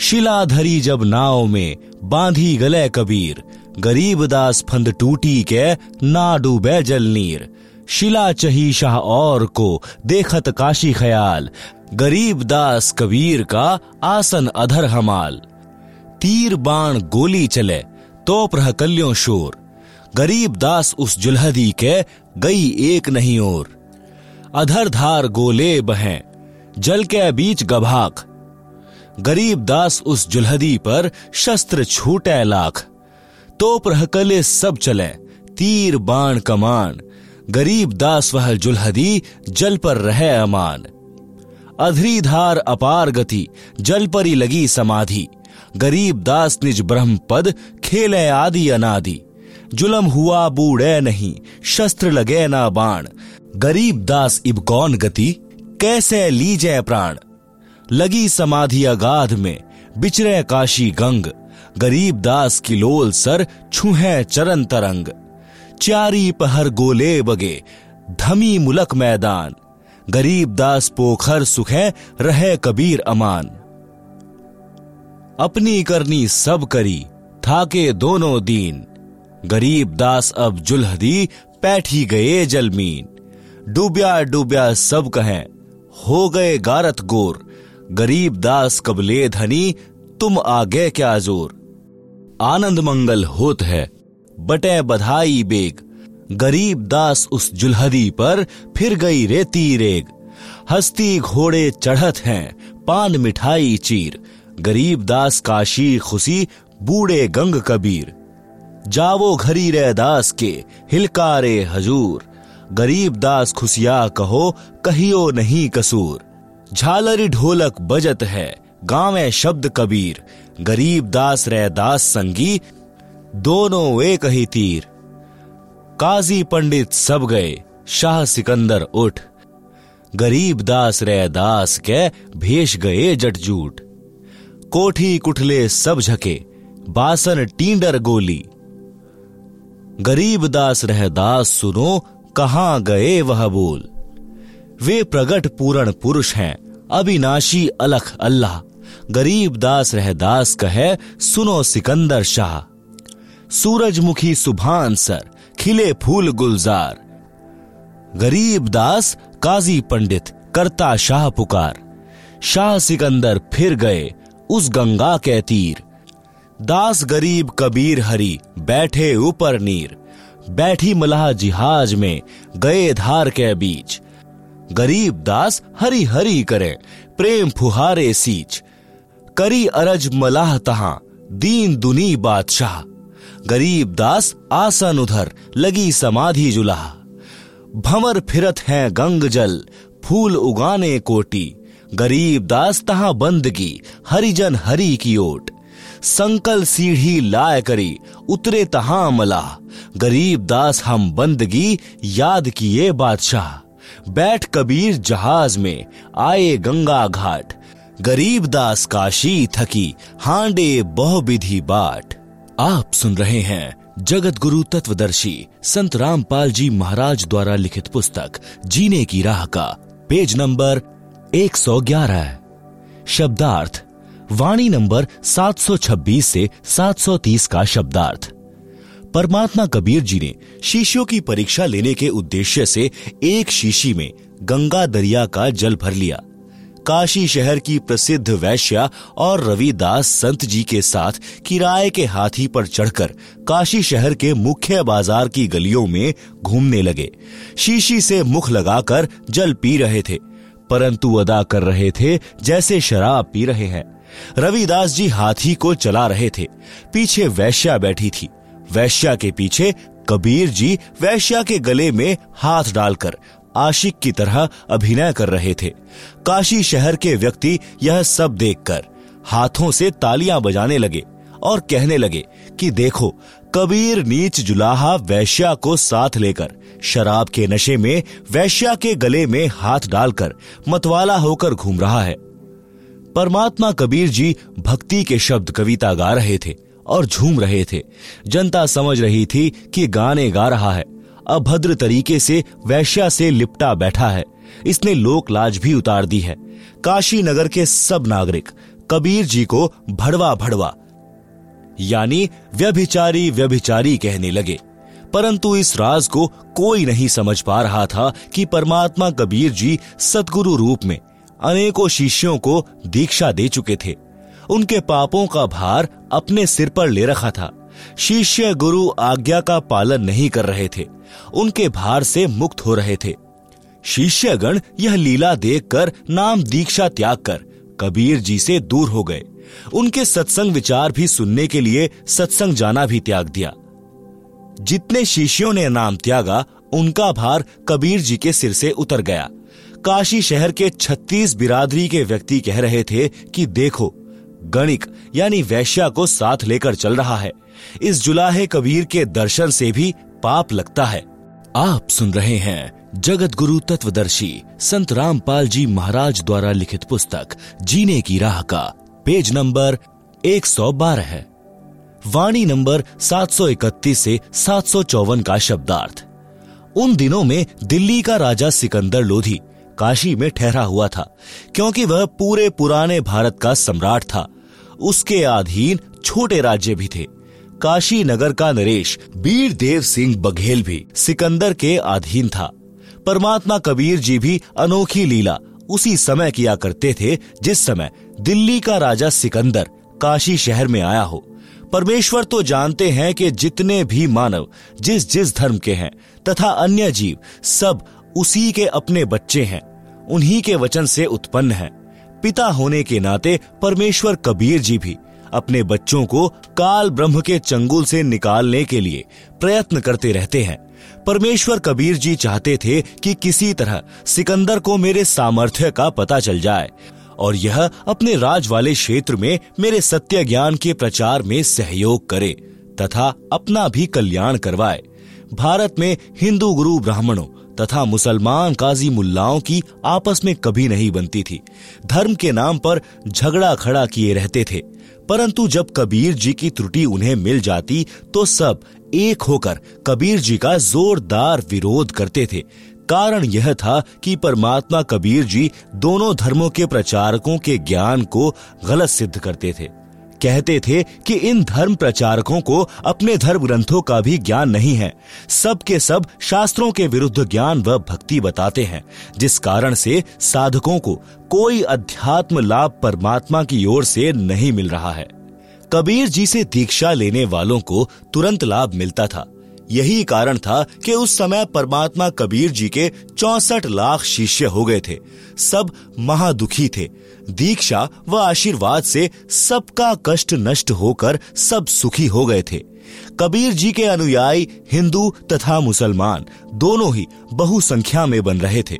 शिला धरी जब नाव में बांधी गले कबीर, गरीब दास फंद टूटी के ना डूबे जलनीर। शिला चही शाह और को देखत काशी ख्याल, गरीब दास कबीर का आसन अधर हमाल। तीर बाण गोली चले तो प्रह कल्यों शोर, गरीब दास उस जुलहदी के गई एक नहीं और। अधर धार गोले बहें जल के बीच गभाक, गरीब दास उस जुलहदी पर शस्त्र छूटे लाख। तो प्रह कले सब चले तीर बाण कमान, गरीब दास वह जुलहदी जल पर रहे अमान। अधरी धार अपार गति जल परी लगी समाधि, गरीब दास निज ब्रह्म पद खेले आदि अनादि। जुलम हुआ बूढ़े नहीं शस्त्र लगे ना बाण, गरीब दास इब कौन गति कैसे लीजे प्राण। लगी समाधि अगाध में बिचरे काशी गंग, गरीब दास की लोल सर छुहे चरण तरंग। चारी पहर गोले बगे धमी मुलक मैदान, गरीब दास पोखर सुखे रहे कबीर अमान। अपनी करनी सब करी थाके दोनों दीन, गरीब दास अब जुलहदी पैठी गए जलमीन। डूब्या डूब्या सब कहें हो गए गारत गोर, गरीब दास कबले धनी तुम आगे क्या जोर। आनंद मंगल होत है बटे बधाई बेग, गरीब दास उस जुलहदी पर फिर गई रेती रेग। हस्ती घोड़े चढ़त हैं पान मिठाई चीर, गरीब दास काशी खुशी बूढ़े गंग कबीर। जावो घरी रे दास के हिलकारे हजूर, गरीब दास खुशिया कहो कहियो नहीं कसूर। झालरी ढोलक बजत है गावे शब्द कबीर, गरीब दास रे दास संगी दोनों वे कही तीर। काजी पंडित सब गए शाह सिकंदर उठ, गरीब दास रे दास के भेष गए जटजूट। कोठी कुठले सब झके बासन टींडर गोली, गरीब दास रह दास सुनो कहाँ गए वह बोल। वे प्रगट पूर्ण पुरुष हैं अविनाशी अलख अल्लाह, गरीब दास रह दास कहे सुनो सिकंदर शाह। सूरजमुखी सुभान सर खिले फूल गुलजार, गरीब दास काजी पंडित करता शाह पुकार। शाह सिकंदर फिर गए उस गंगा के तीर, दास गरीब कबीर हरि बैठे ऊपर नीर। बैठी मलाह जिहाज में गए धार के बीच, गरीब दास हरि हरि करे प्रेम फुहारे सींच। करी अरज मलाह तहां दीन दुनी बादशाह, गरीब दास आसन उधर लगी समाधि जुलाहा। भंवर फिरत हैं गंग जल फूल उगाने कोटी, गरीब दास तहां बंदगी हरिजन हरि की ओट। संकल सीढ़ी लाय करी उतरे तहां मलाह, गरीब दास हम बंदगी याद किए बादशाह। बैठ कबीर जहाज में आए गंगा घाट, गरीब दास काशी थकी हांडे बहु विधि बाट। आप सुन रहे हैं जगत गुरु तत्वदर्शी संत रामपाल जी महाराज द्वारा लिखित पुस्तक जीने की राह का पेज नंबर 111, शब्दार्थ वाणी नंबर 726 से 730 का शब्दार्थ। परमात्मा कबीर जी ने शीशियों की परीक्षा लेने के उद्देश्य से एक शीशी में गंगा दरिया का जल भर लिया। काशी शहर की प्रसिद्ध वैश्या और रविदास संत जी के साथ किराए के हाथी पर चढ़कर काशी शहर के मुख्य बाजार की गलियों में घूमने लगे। शीशी से मुख लगाकर जल पी रहे थे, परंतु अदा कर रहे थे जैसे शराब पी रहे हैं। रविदास जी हाथी को चला रहे थे, पीछे वैश्या बैठी थी। वैश्या के पीछे कबीर जी वैश्या के गले में हाथ डालकर आशिक की तरह अभिनय कर रहे थे। काशी शहर के व्यक्ति यह सब देखकर हाथों से तालियां बजाने लगे और कहने लगे कि देखो, कबीर नीच जुलाहा वैश्या को साथ लेकर शराब के नशे में वैश्या के गले में हाथ डालकर मतवाला होकर घूम रहा है। परमात्मा कबीर जी भक्ति के शब्द कविता गा रहे थे और झूम रहे थे। जनता समझ रही थी कि गाने गा रहा है। अभद्र तरीके से वैश्या से लिपटा बैठा है, इसने लोक लाज भी उतार दी है। काशी नगर के सब नागरिक कबीर जी को भड़वा भड़वा यानी व्यभिचारी व्यभिचारी कहने लगे, परंतु इस राज को कोई नहीं समझ पा रहा था कि परमात्मा कबीर जी सतगुरु रूप में अनेकों शिष्यों को दीक्षा दे चुके थे। उनके पापों का भार अपने सिर पर ले रखा था। शिष्य गुरु आज्ञा का पालन नहीं कर रहे थे, उनके भार से मुक्त हो रहे थे। शिष्यगण यह लीला देखकर नाम दीक्षा त्याग कर कबीर जी से दूर हो गए। उनके सत्संग विचार भी सुनने के लिए सत्संग जाना भी त्याग दिया। जितने शिष्यों ने नाम त्यागा उनका भार कबीर जी के सिर से उतर गया। काशी शहर के 36 बिरादरी के व्यक्ति कह रहे थे कि देखो, गणिक यानी वैश्या को साथ लेकर चल रहा है। इस जुलाहे कबीर के दर्शन से भी पाप लगता है। आप सुन रहे हैं जगत गुरु तत्वदर्शी संत रामपाल जी महाराज द्वारा लिखित पुस्तक जीने की राह का पेज नंबर 112 है, वाणी नंबर 731 से 754 का शब्दार्थ। उन दिनों में दिल्ली का राजा सिकंदर लोधी काशी में ठहरा हुआ था, क्योंकि वह पूरे पुराने भारत का सम्राट था। उसके अधीन छोटे राज्य भी थे। काशी नगर का नरेश बीर देव सिंह बघेल भी सिकंदर के अधीन था। परमात्मा कबीर जी भी अनोखी लीला उसी समय किया करते थे जिस समय दिल्ली का राजा सिकंदर काशी शहर में आया हो। परमेश्वर तो जानते हैं कि जितने भी मानव जिस जिस धर्म के हैं तथा अन्य जीव सब उसी के अपने बच्चे हैं, उन्हीं के वचन से उत्पन्न हैं। पिता होने के नाते परमेश्वर कबीर जी भी अपने बच्चों को काल ब्रह्म के चंगुल से निकालने के लिए प्रयत्न करते रहते हैं। परमेश्वर कबीर जी चाहते थे कि किसी तरह सिकंदर को मेरे सामर्थ्य का पता चल जाए और यह अपने राज वाले क्षेत्र में मेरे सत्य ज्ञान के प्रचार में सहयोग करे तथा अपना भी कल्याण करवाए। भारत में हिंदू गुरु ब्राह्मणों तथा मुसलमान काजी मुल्लाओं की आपस में कभी नहीं बनती थी। धर्म के नाम पर झगड़ा खड़ा किए रहते थे, परंतु जब कबीर जी की त्रुटि उन्हें मिल जाती तो सब एक होकर कबीर जी का जोरदार विरोध करते थे। कारण यह था कि परमात्मा कबीर जी दोनों धर्मों के प्रचारकों के ज्ञान को गलत सिद्ध करते थे। कहते थे कि इन धर्म प्रचारकों को अपने धर्म ग्रंथों का भी ज्ञान नहीं है, सब के सब शास्त्रों के विरुद्ध ज्ञान व भक्ति बताते हैं, जिस कारण से साधकों को कोई अध्यात्म लाभ परमात्मा की ओर से नहीं मिल रहा है। कबीर जी से दीक्षा लेने वालों को तुरंत लाभ मिलता था। यही कारण था कि उस समय परमात्मा कबीर जी के 64 लाख शिष्य हो गए थे। सब महादुखी थे। दीक्षा व आशीर्वाद से सबका कष्ट नष्ट होकर सब सुखी हो गए थे। कबीर जी के अनुयायी हिंदू तथा मुसलमान दोनों ही बहुसंख्या में बन रहे थे,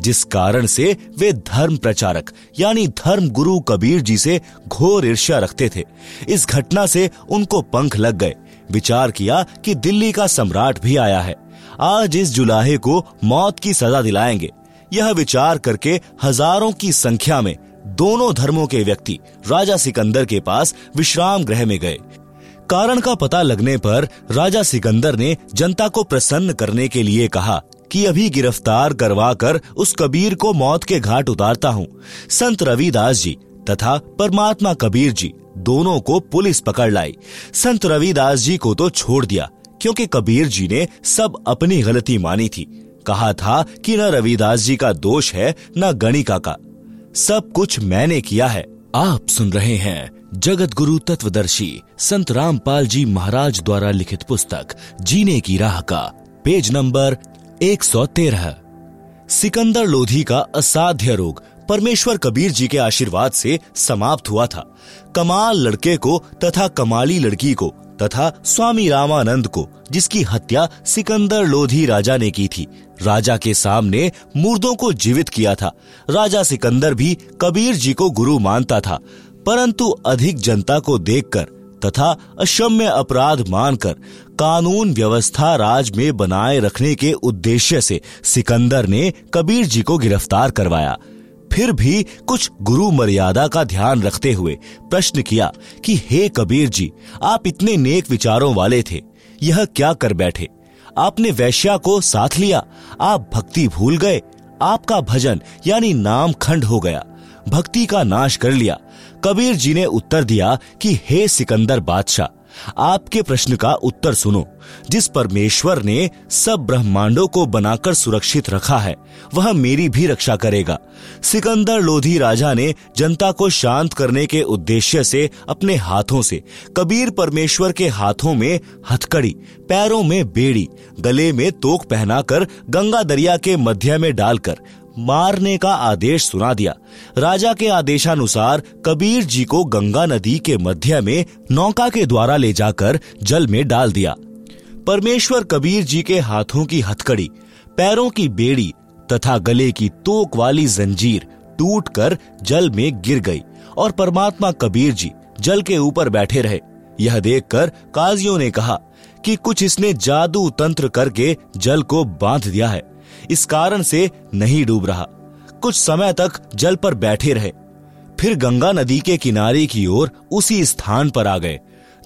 जिस कारण से वे धर्म प्रचारक यानी धर्म गुरु कबीर जी से घोर ईर्ष्या रखते थे। इस घटना से उनको पंख लग गए। विचार किया कि दिल्ली का सम्राट भी आया है, आज इस जुलाहे को मौत की सजा दिलाएंगे। यह विचार करके हजारों की संख्या में दोनों धर्मों के व्यक्ति राजा सिकंदर के पास विश्राम गृह में गए। कारण का पता लगने पर राजा सिकंदर ने जनता को प्रसन्न करने के लिए कहा कि अभी गिरफ्तार करवा कर उस कबीर को मौत के घाट उतारता हूँ। संत रविदास जी तथा परमात्मा कबीर जी दोनों को पुलिस पकड़ लाई। संत रविदास जी को तो छोड़ दिया क्योंकि कबीर जी ने सब अपनी गलती मानी थी, कहा था कि न रविदास जी का दोष है न गणिका का, सब कुछ मैंने किया है। आप सुन रहे हैं जगत गुरु तत्वदर्शी संत रामपाल जी महाराज द्वारा लिखित पुस्तक जीने की राह का पेज नंबर 113। सिकंदर लोधी का असाध्य रोग परमेश्वर कबीर जी के आशीर्वाद से समाप्त हुआ था। कमाल लड़के को तथा कमाली लड़की को तथा स्वामी रामानंद को, जिसकी हत्या सिकंदर लोधी राजा ने की थी, राजा के सामने मुर्दों को जीवित किया था। राजा सिकंदर भी कबीर जी को गुरु मानता था, परंतु अधिक जनता को देखकर तथा अक्षम्य अपराध मानकर कानून व्यवस्था राज में बनाए रखने के उद्देश्य से सिकंदर ने कबीर जी को गिरफ्तार करवाया। फिर भी कुछ गुरु मर्यादा का ध्यान रखते हुए प्रश्न किया कि हे कबीर जी, आप इतने नेक विचारों वाले थे, यह क्या कर बैठे? आपने वैश्या को साथ लिया, आप भक्ति भूल गए, आपका भजन यानी नाम खंड हो गया, भक्ति का नाश कर लिया। कबीर जी ने उत्तर दिया कि हे सिकंदर बादशाह, आपके प्रश्न का उत्तर सुनो। जिस परमेश्वर ने सब ब्रह्मांडों को बनाकर सुरक्षित रखा है, वह मेरी भी रक्षा करेगा। सिकंदर लोधी राजा ने जनता को शांत करने के उद्देश्य से अपने हाथों से कबीर परमेश्वर के हाथों में हथकड़ी, पैरों में बेड़ी, गले में तोक पहनाकर गंगा दरिया के मध्य में डालकर मारने का आदेश सुना दिया। राजा के आदेशानुसार कबीर जी को गंगा नदी के मध्य में नौका के द्वारा ले जाकर जल में डाल दिया। परमेश्वर कबीर जी के हाथों की हथकड़ी, पैरों की बेड़ी तथा गले की तोक वाली जंजीर टूटकर जल में गिर गई और परमात्मा कबीर जी जल के ऊपर बैठे रहे। यह देखकर काजियों ने कहा कि कुछ इसने जादू तंत्र करके जल को बांध दिया है, इस कारण से नहीं डूब रहा। कुछ समय तक जल पर बैठे रहे, फिर गंगा नदी के किनारे की ओर उसी स्थान पर आ गए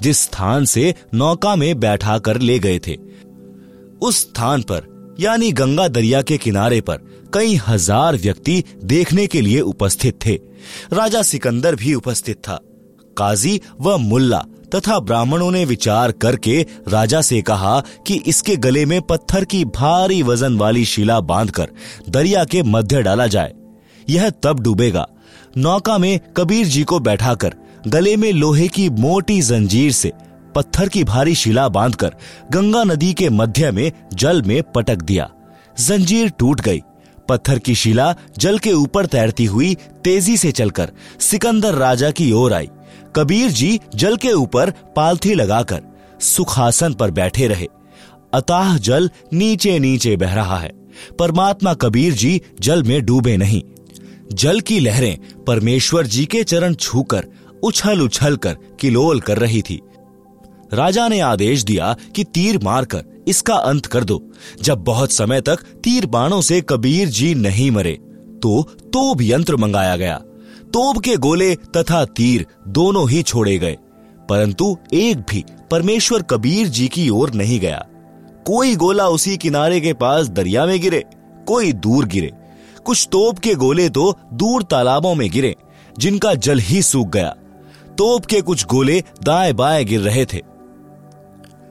जिस स्थान से नौका में बैठा कर ले गए थे। उस स्थान पर यानी गंगा दरिया के किनारे पर कई हजार व्यक्ति देखने के लिए उपस्थित थे। राजा सिकंदर भी उपस्थित था। काजी व मुल्ला तथा ब्राह्मणों ने विचार करके राजा से कहा कि इसके गले में पत्थर की भारी वजन वाली शिला बांधकर दरिया के मध्य डाला जाए, यह तब डूबेगा। नौका में कबीर जी को बैठाकर गले में लोहे की मोटी जंजीर से पत्थर की भारी शिला बांधकर गंगा नदी के मध्य में जल में पटक दिया। जंजीर टूट गई, पत्थर की शिला जल के ऊपर तैरती हुई तेजी से चलकर सिकंदर राजा की ओर आई। कबीर जी जल के ऊपर पालथी लगाकर सुखासन पर बैठे रहे। अतः जल नीचे नीचे बह रहा है। परमात्मा कबीर जी जल में डूबे नहीं। जल की लहरें परमेश्वर जी के चरण छूकर उछल उछल कर किलोल कर रही थी। राजा ने आदेश दिया कि तीर मारकर इसका अंत कर दो। जब बहुत समय तक तीर बाणों से कबीर जी नहीं मरे तो तोप यंत्र मंगाया गया। तोप के गोले तथा तीर दोनों ही छोड़े गए, परंतु एक भी परमेश्वर कबीर जी की ओर नहीं गया। कोई गोला उसी किनारे के पास दरिया में गिरे, कोई दूर गिरे। कुछ तोप के गोले तो दूर तालाबों में गिरे जिनका जल ही सूख गया। तोप के कुछ गोले दाएं बाएं गिर रहे थे।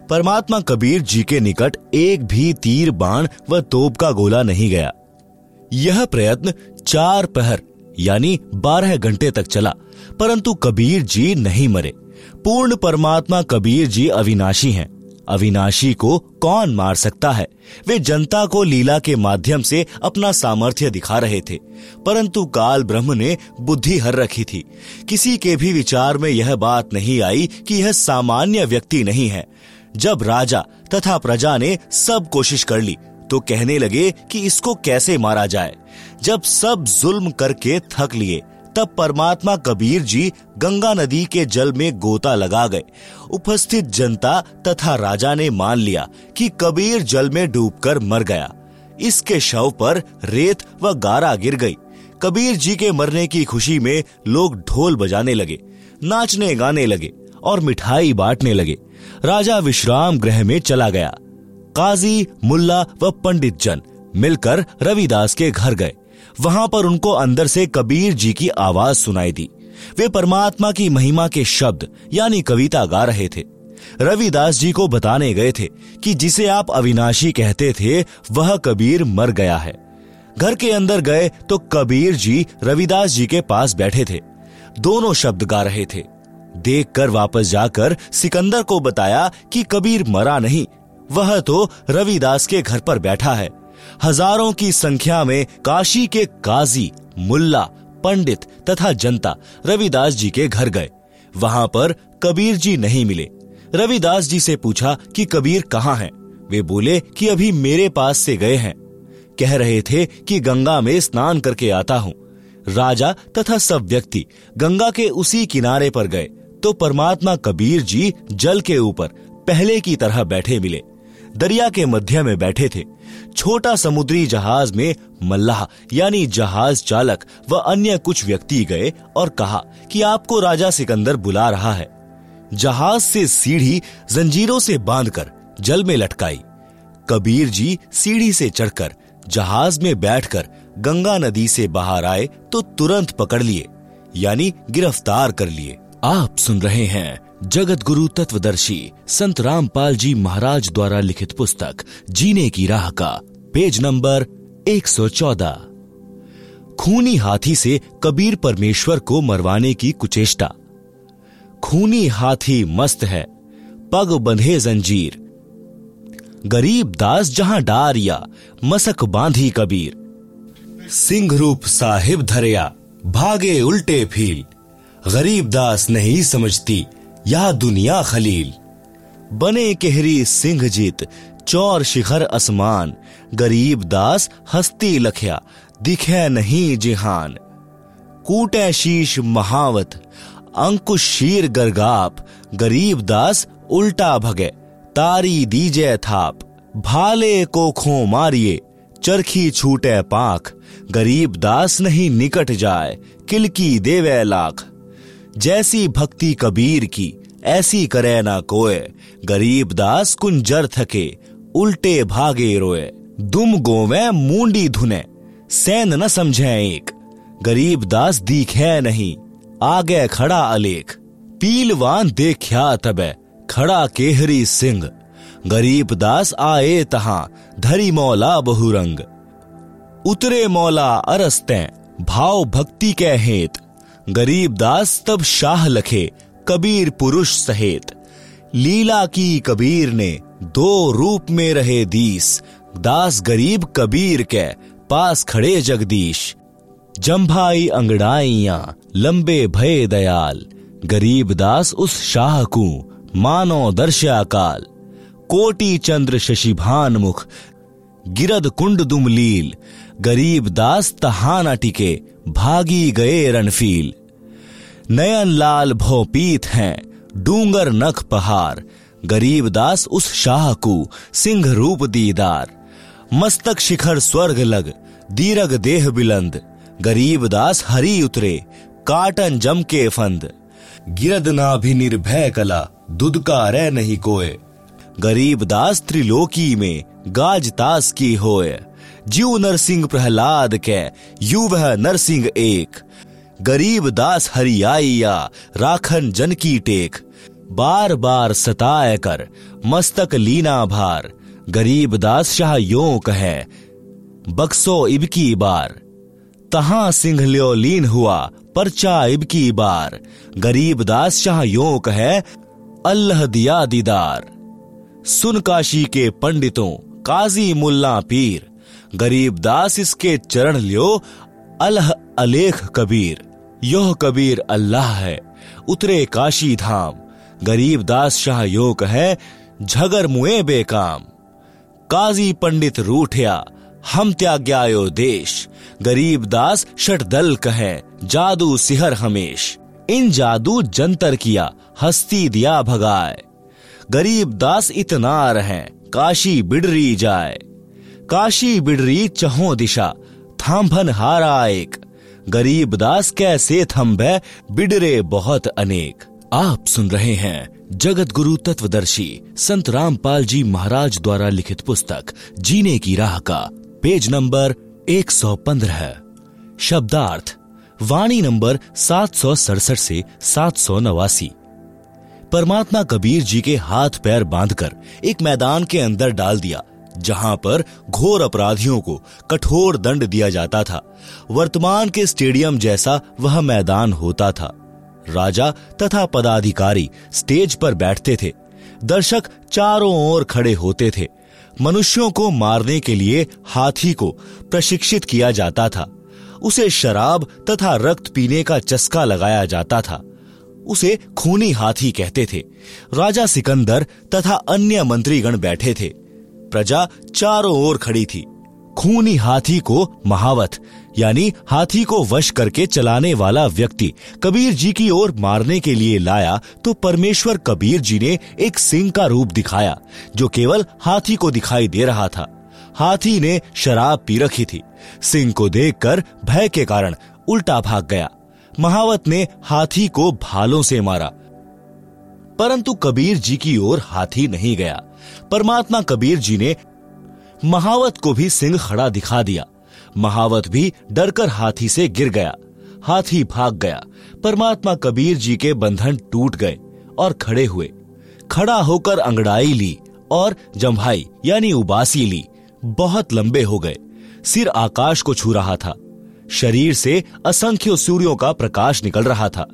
परमात्मा कबीर जी के निकट एक भी तीर, बाण व तोप का गोला नहीं गया। यह प्रयत्न 4 पहर यानी 12 घंटे तक चला, परंतु कबीर जी नहीं मरे। पूर्ण परमात्मा कबीर जी अविनाशी हैं। अविनाशी को कौन मार सकता है? वे जनता को लीला के माध्यम से अपना सामर्थ्य दिखा रहे थे, परंतु काल ब्रह्म ने बुद्धि हर रखी थी। किसी के भी विचार में यह बात नहीं आई कि यह सामान्य व्यक्ति नहीं है। जब राजा तथा प्रजा ने सब कोशिश कर ली तो कहने लगे कि इसको कैसे मारा जाए। जब सब जुल्म करके थक लिए तब परमात्मा कबीर जी गंगा नदी के जल में गोता लगा गए। उपस्थित जनता तथा राजा ने मान लिया कि कबीर जल में डूबकर मर गया। इसके शव पर रेत व गारा गिर गई। कबीर जी के मरने की खुशी में लोग ढोल बजाने लगे, नाचने गाने लगे और मिठाई बांटने लगे। राजा विश्राम गृह में चला गया। काजी, मुल्ला व पंडित जन मिलकर रविदास के घर गए। वहां पर उनको अंदर से कबीर जी की आवाज सुनाई दी। वे परमात्मा की महिमा के शब्द यानी कविता गा रहे थे। रविदास जी को बताने गए थे कि जिसे आप अविनाशी कहते थे वह कबीर मर गया है। घर के अंदर गए तो कबीर जी रविदास जी के पास बैठे थे, दोनों शब्द गा रहे थे। देखकर वापस जाकर सिकंदर को बताया कि कबीर मरा नहीं, वह तो रविदास के घर पर बैठा है। हजारों की संख्या में काशी के काजी, मुल्ला, पंडित तथा जनता रविदास जी के घर गए। वहां पर कबीर जी नहीं मिले। रविदास जी से पूछा कि कबीर कहाँ हैं? वे बोले कि अभी मेरे पास से गए हैं। कह रहे थे कि गंगा में स्नान करके आता हूँ। राजा तथा सब व्यक्ति गंगा के उसी किनारे पर गए तो परमात्मा कबीर जी जल के ऊपर पहले की तरह बैठे मिले। दरिया के मध्य में बैठे थे। छोटा समुद्री जहाज में मल्लाह यानी जहाज चालक व अन्य कुछ व्यक्ति गए और कहा कि आपको राजा सिकंदर बुला रहा है। जहाज से सीढ़ी जंजीरों से बांधकर जल में लटकाई। कबीर जी सीढ़ी से चढ़कर जहाज में बैठकर गंगा नदी से बाहर आए तो तुरंत पकड़ लिए यानी गिरफ्तार कर लिए। आप सुन रहे हैं जगत गुरु तत्वदर्शी संत रामपाल जी महाराज द्वारा लिखित पुस्तक जीने की राह का पेज नंबर 114। खूनी हाथी से कबीर परमेश्वर को मरवाने की कुचेष्टा। खूनी हाथी मस्त है, पग बंधे जंजीर, गरीब दास जहां डारिया, मसक बांधी कबीर। सिंह रूप साहिब धरिया, भागे उल्टे फील, गरीब दास नहीं समझती या दुनिया खलील। बने केहरी सिंह जीत, चौर शिखर आसमान, गरीब दास हस्ती लख्या, दिखे नहीं जिहान। कूटे शीश महावत, अंकुश शीर गरगाप, गरीब दास उल्टा भगे, तारी दीजे थाप। भाले को खो मारिए, चरखी छूटे पाख, गरीब दास नहीं निकट जाए, किलकी देवे लाख। जैसी भक्ति कबीर की ऐसी करे ना कोय, गरीब दास कुंजर थके, उल्टे भागे रोए। दुम गोवे मूंडी धुने, सैन न समझे एक, गरीब दास दिखे नहीं, आगे खड़ा अलेख। पीलवान देखा तबे, खड़ा केहरी सिंह, गरीब दास आए तहां, धरी मौला बहुरंग। उतरे मौला अरस्ते, भाव भक्ति के हेत, गरीब दास तब शाह लखे, कबीर पुरुष सहित। लीला की कबीर ने, दो रूप में रहे दीस, दास गरीब कबीर के, पास खड़े जगदीश। जंभाई अंगड़ाइया, लंबे भय दयाल, गरीब दास उस शाह को, मानो दर्शाकाल। कोटि चंद्र शशि भान मुख, गिरद कुंड दुमलील, गरीब दास तहाना टिके, भागी गए रणफील। नयन लाल भोपीत हैं, डूंगर नख पहाड़, गरीब दास उस शाह को, सिंह रूप दीदार। मस्तक शिखर स्वर्ग लग, दीर्घ देह बिलंद, गरीब दास हरी उतरे, काटन जम के फंद। गिरद ना भी निर्भय कला, दूध का रह नहीं कोय, गरीब दास त्रिलोकी में, गाज तास की होय। जीव नरसिंह प्रहलाद के, युव नरसिंह एक, गरीब दास हरियाइया, राखन जन की टेक। बार बार सताए कर, मस्तक लीना भार, गरीब दास शाह यों कहे, बक्सो इबकी बार। तहां सिंह ल्यो लीन हुआ, परचा इबकी बार, गरीब दास शाह यों कहे, अल्लाह दिया दीदार। सुन काशी के पंडितों, काजी मुल्ला पीर, गरीब दास इसके चरण लियो, अलह अलेख कबीर। योह कबीर अल्लाह है, उतरे काशी धाम, गरीब दास शाह योग है, झगर मुए बेकाम। काजी पंडित रूठया हम त्याग्यायो देश, गरीब दास षटदल कहें जादू सिहर हमेश। इन जादू जंतर किया हस्ती दिया भगाए, गरीब दास इतना रहें काशी बिडरी जाए। काशी बिडरी चहों दिशा थांभन हारा एक, गरीब दास कैसे थम्भे बिडरे बहुत अनेक। आप सुन रहे हैं जगत गुरु तत्वदर्शी संत रामपाल जी महाराज द्वारा लिखित पुस्तक जीने की राह का पेज नंबर 115, शब्दार्थ वाणी नंबर 767 से 789। परमात्मा कबीर जी के हाथ पैर बांधकर एक मैदान के अंदर डाल दिया, जहां पर घोर अपराधियों को कठोर दंड दिया जाता था। वर्तमान के स्टेडियम जैसा वह मैदान होता था। राजा तथा पदाधिकारी स्टेज पर बैठते थे, दर्शक चारों ओर खड़े होते थे। मनुष्यों को मारने के लिए हाथी को प्रशिक्षित किया जाता था, उसे शराब तथा रक्त पीने का चस्का लगाया जाता था, उसे खूनी हाथी कहते थे। राजा सिकंदर तथा अन्य मंत्रीगण बैठे थे, प्रजा चारों ओर खड़ी थी। खूनी हाथी को महावत यानी हाथी को वश करके चलाने वाला व्यक्ति कबीर जी की ओर मारने के लिए लाया तो परमेश्वर कबीर जी ने एक सिंह का रूप दिखाया जो केवल हाथी को दिखाई दे रहा था। हाथी ने शराब पी रखी थी, सिंह को देखकर भय के कारण उल्टा भाग गया। महावत ने हाथी को भालों से मारा, परंतु कबीर जी की ओर हाथी नहीं गया। परमात्मा कबीर जी ने महावत को भी सिंह खड़ा दिखा दिया, महावत भी डरकर हाथी से गिर गया, हाथी भाग गया। परमात्मा कबीर जी के बंधन टूट गए और खड़े हुए, खड़ा होकर अंगड़ाई ली और जम्भाई यानी उबासी ली। बहुत लंबे हो गए, सिर आकाश को छू रहा था, शरीर से असंख्य सूर्यों का प्रकाश निकल रहा था।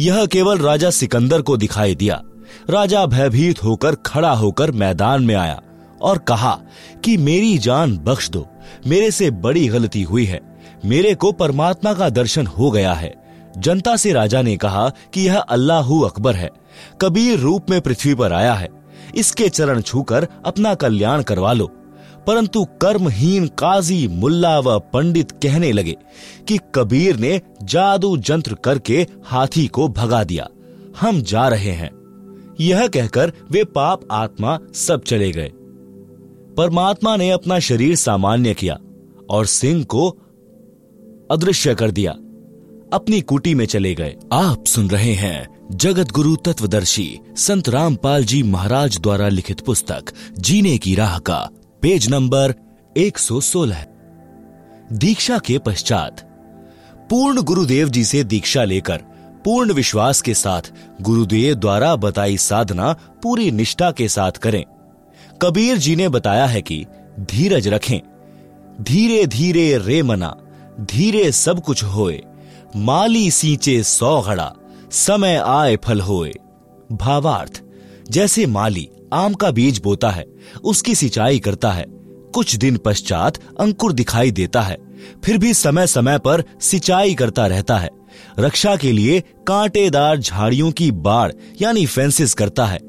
यह केवल राजा सिकंदर को दिखाई दिया। राजा भयभीत होकर खड़ा होकर मैदान में आया और कहा कि मेरी जान बख्श दो, मेरे से बड़ी गलती हुई है, मेरे को परमात्मा का दर्शन हो गया है। जनता से राजा ने कहा कि यह अल्लाहू अकबर है, कबीर रूप में पृथ्वी पर आया है, इसके चरण छूकर अपना कल्याण करवा लो। परंतु कर्महीन काजी मुल्ला व पंडित कहने लगे कि कबीर ने जादू जंत्र करके हाथी को भगा दिया, हम जा रहे हैं। यह कहकर वे पाप आत्मा सब चले गए। परमात्मा ने अपना शरीर सामान्य किया और सिंह को अदृश्य कर दिया, अपनी कुटी में चले गए। आप सुन रहे हैं जगत गुरु तत्वदर्शी संत रामपाल जी महाराज द्वारा लिखित पुस्तक जीने की राह का पेज नंबर 116, दीक्षा के पश्चात। पूर्ण गुरुदेव जी से दीक्षा लेकर पूर्ण विश्वास के साथ गुरुदेव द्वारा बताई साधना पूरी निष्ठा के साथ करें। कबीर जी ने बताया है कि धीरज रखें, धीरे धीरे रे मना, धीरे सब कुछ होए, माली सींचे 100 घड़ा, समय आए फल होए। भावार्थ, जैसे माली आम का बीज बोता है, उसकी सिंचाई करता है, कुछ दिन पश्चात अंकुर दिखाई देता है, फिर भी समय समय पर सिंचाई करता रहता है, रक्षा के लिए कांटेदार झाड़ियों की बाड़ यानी फेंसेस करता है।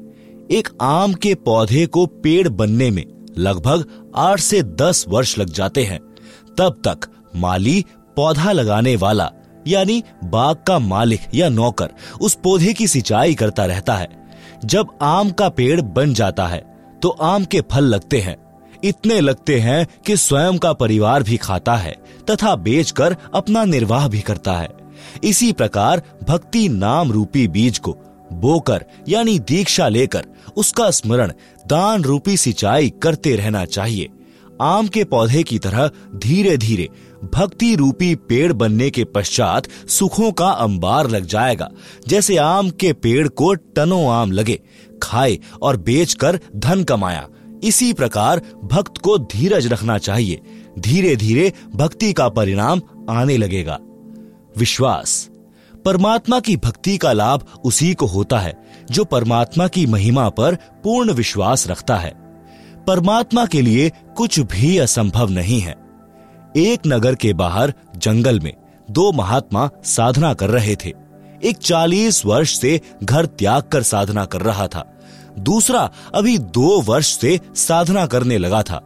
एक आम के पौधे को पेड़ बनने में लगभग 8 से 10 वर्ष लग जाते हैं। तब तक माली, पौधा लगाने वाला यानी बाग का मालिक या नौकर, उस पौधे की सिंचाई करता रहता है। जब आम का पेड़ बन जाता है तो आम के फल लगते हैं, इतने लगते हैं कि स्वयं का परिवार भी खाता है तथा बेचकर अपना निर्वाह भी करता है। इसी प्रकार भक्ति नाम रूपी बीज को बोकर यानी दीक्षा लेकर उसका स्मरण दान रूपी सिंचाई करते रहना चाहिए। आम के पौधे की तरह धीरे धीरे भक्ति रूपी पेड़ बनने के पश्चात सुखों का अंबार लग जाएगा। जैसे आम के पेड़ को टनों आम लगे, खाए और बेचकर धन कमाया, इसी प्रकार भक्त को धीरज रखना चाहिए। धीरे धीरे भक्ति का परिणाम आने लगेगा। विश्वास, परमात्मा की भक्ति का लाभ उसी को होता है जो परमात्मा की महिमा पर पूर्ण विश्वास रखता है। परमात्मा के लिए कुछ भी असंभव नहीं है। एक नगर के बाहर जंगल में 2 महात्मा साधना कर रहे थे। एक 40 वर्ष से घर त्याग कर साधना कर रहा था, दूसरा अभी 2 वर्ष से साधना करने लगा था।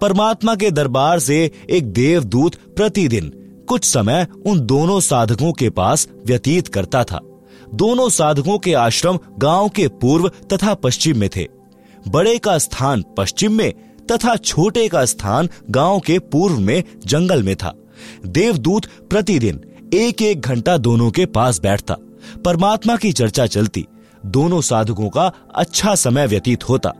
परमात्मा के दरबार से एक देवदूत प्रतिदिन कुछ समय उन दोनों साधकों के पास व्यतीत करता था। दोनों साधकों के आश्रम गांव के पूर्व तथा पश्चिम में थे। बड़े का स्थान पश्चिम में तथा छोटे का स्थान गांव के पूर्व में जंगल में था। देवदूत प्रतिदिन 1-1 घंटा दोनों के पास बैठता, परमात्मा की चर्चा चलती, दोनों साधकों का अच्छा समय व्यतीत होता।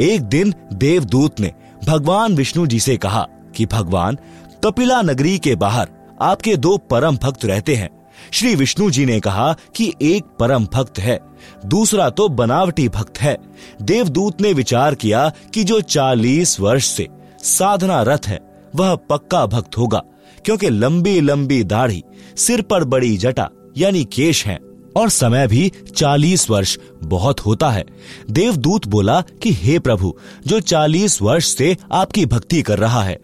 एक दिन देवदूत ने भगवान विष्णु जी से कहा कि भगवान, कपिला नगरी के बाहर आपके 2 परम भक्त रहते हैं। श्री विष्णु जी ने कहा कि एक परम भक्त है, दूसरा तो बनावटी भक्त है। देवदूत ने विचार किया कि जो 40 वर्ष से साधना रत है वह पक्का भक्त होगा, क्योंकि लंबी लंबी दाढ़ी, सिर पर बड़ी जटा यानी केश है और समय भी 40 वर्ष बहुत होता है। देवदूत बोला कि हे प्रभु, जो 40 वर्ष से आपकी भक्ति कर रहा है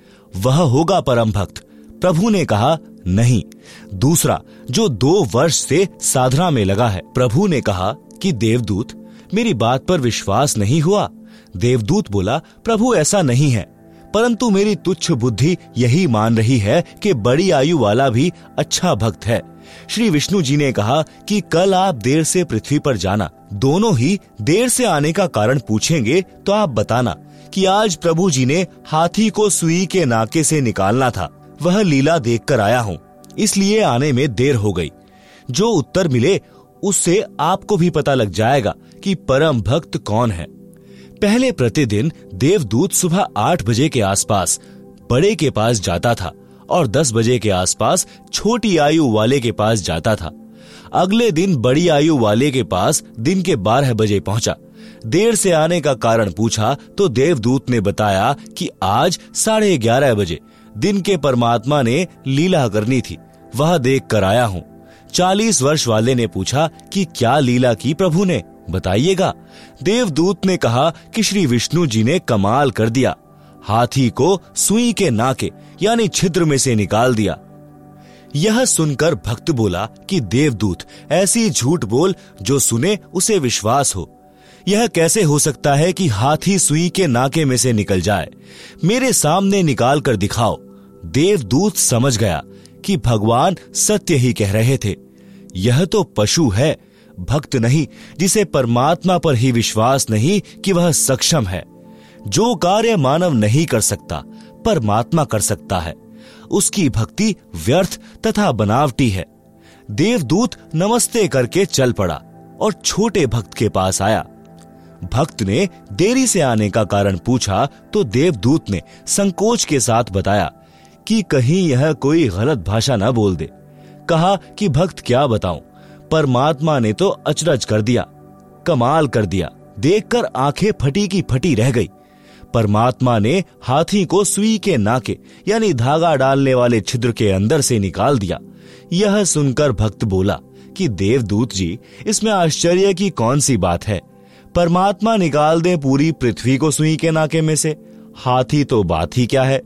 वह होगा परम भक्त। प्रभु ने कहा नहीं, दूसरा जो 2 वर्ष से साधना में लगा है। प्रभु ने कहा कि देवदूत, मेरी बात पर विश्वास नहीं हुआ। देवदूत बोला, प्रभु ऐसा नहीं है, परंतु मेरी तुच्छ बुद्धि यही मान रही है कि बड़ी आयु वाला भी अच्छा भक्त है। श्री विष्णु जी ने कहा कि कल आप देर से पृथ्वी पर जाना, दोनों ही देर से आने का कारण पूछेंगे तो आप बताना कि आज प्रभु जी ने हाथी को सुई के नाके से निकालना था, वह लीला देखकर आया हूँ, इसलिए आने में देर हो गई। जो उत्तर मिले उससे आपको भी पता लग जाएगा कि परम भक्त कौन है। पहले प्रतिदिन देवदूत सुबह 8 बजे के आसपास बड़े के पास जाता था और 10 बजे के आसपास छोटी आयु वाले के पास जाता था। अगले दिन बड़ी आयु वाले के पास दिन के 12 बजे पहुंचा। देर से आने का कारण पूछा तो देवदूत ने बताया कि आज 11:30 बजे दिन के परमात्मा ने लीला करनी थी, वह देख कर आया हूँ। 40 वर्ष वाले ने पूछा कि क्या लीला की प्रभु ने, बताइएगा। देवदूत ने कहा कि श्री विष्णु जी ने कमाल कर दिया, हाथी को सुई के नाके यानी छिद्र में से निकाल दिया। यह सुनकर भक्त बोला कि देवदूत, ऐसी झूठ बोल जो सुने उसे विश्वास हो। यह कैसे हो सकता है कि हाथी सुई के नाके में से निकल जाए, मेरे सामने निकाल कर दिखाओ। देवदूत समझ गया कि भगवान सत्य ही कह रहे थे। यह तो पशु है, भक्त नहीं, जिसे परमात्मा पर ही विश्वास नहीं कि वह सक्षम है। जो कार्य मानव नहीं कर सकता परमात्मा कर सकता है, उसकी भक्ति व्यर्थ तथा बनावटी है। देवदूत नमस्ते करके चल पड़ा और छोटे भक्त के पास आया। भक्त ने देरी से आने का कारण पूछा तो देवदूत ने संकोच के साथ बताया कि कहीं यह कोई गलत भाषा न बोल दे। कहा कि भक्त क्या बताऊं, परमात्मा ने तो अचरज कर दिया, कमाल कर दिया, देखकर आंखें फटी की फटी रह गई। परमात्मा ने हाथी को सुई के नाके यानी धागा डालने वाले छिद्र के अंदर से निकाल दिया। यह सुनकर भक्त बोला कि देवदूत जी, इसमें आश्चर्य की कौन सी बात है, परमात्मा निकाल दे पूरी पृथ्वी को सुई के नाके में से, हाथी तो बात ही क्या है।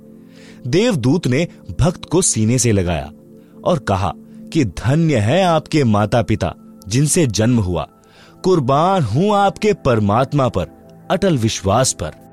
देवदूत ने भक्त को सीने से लगाया और कहा कि धन्य है आपके माता पिता जिनसे जन्म हुआ, कुर्बान हूं आपके परमात्मा पर, अटल विश्वास पर।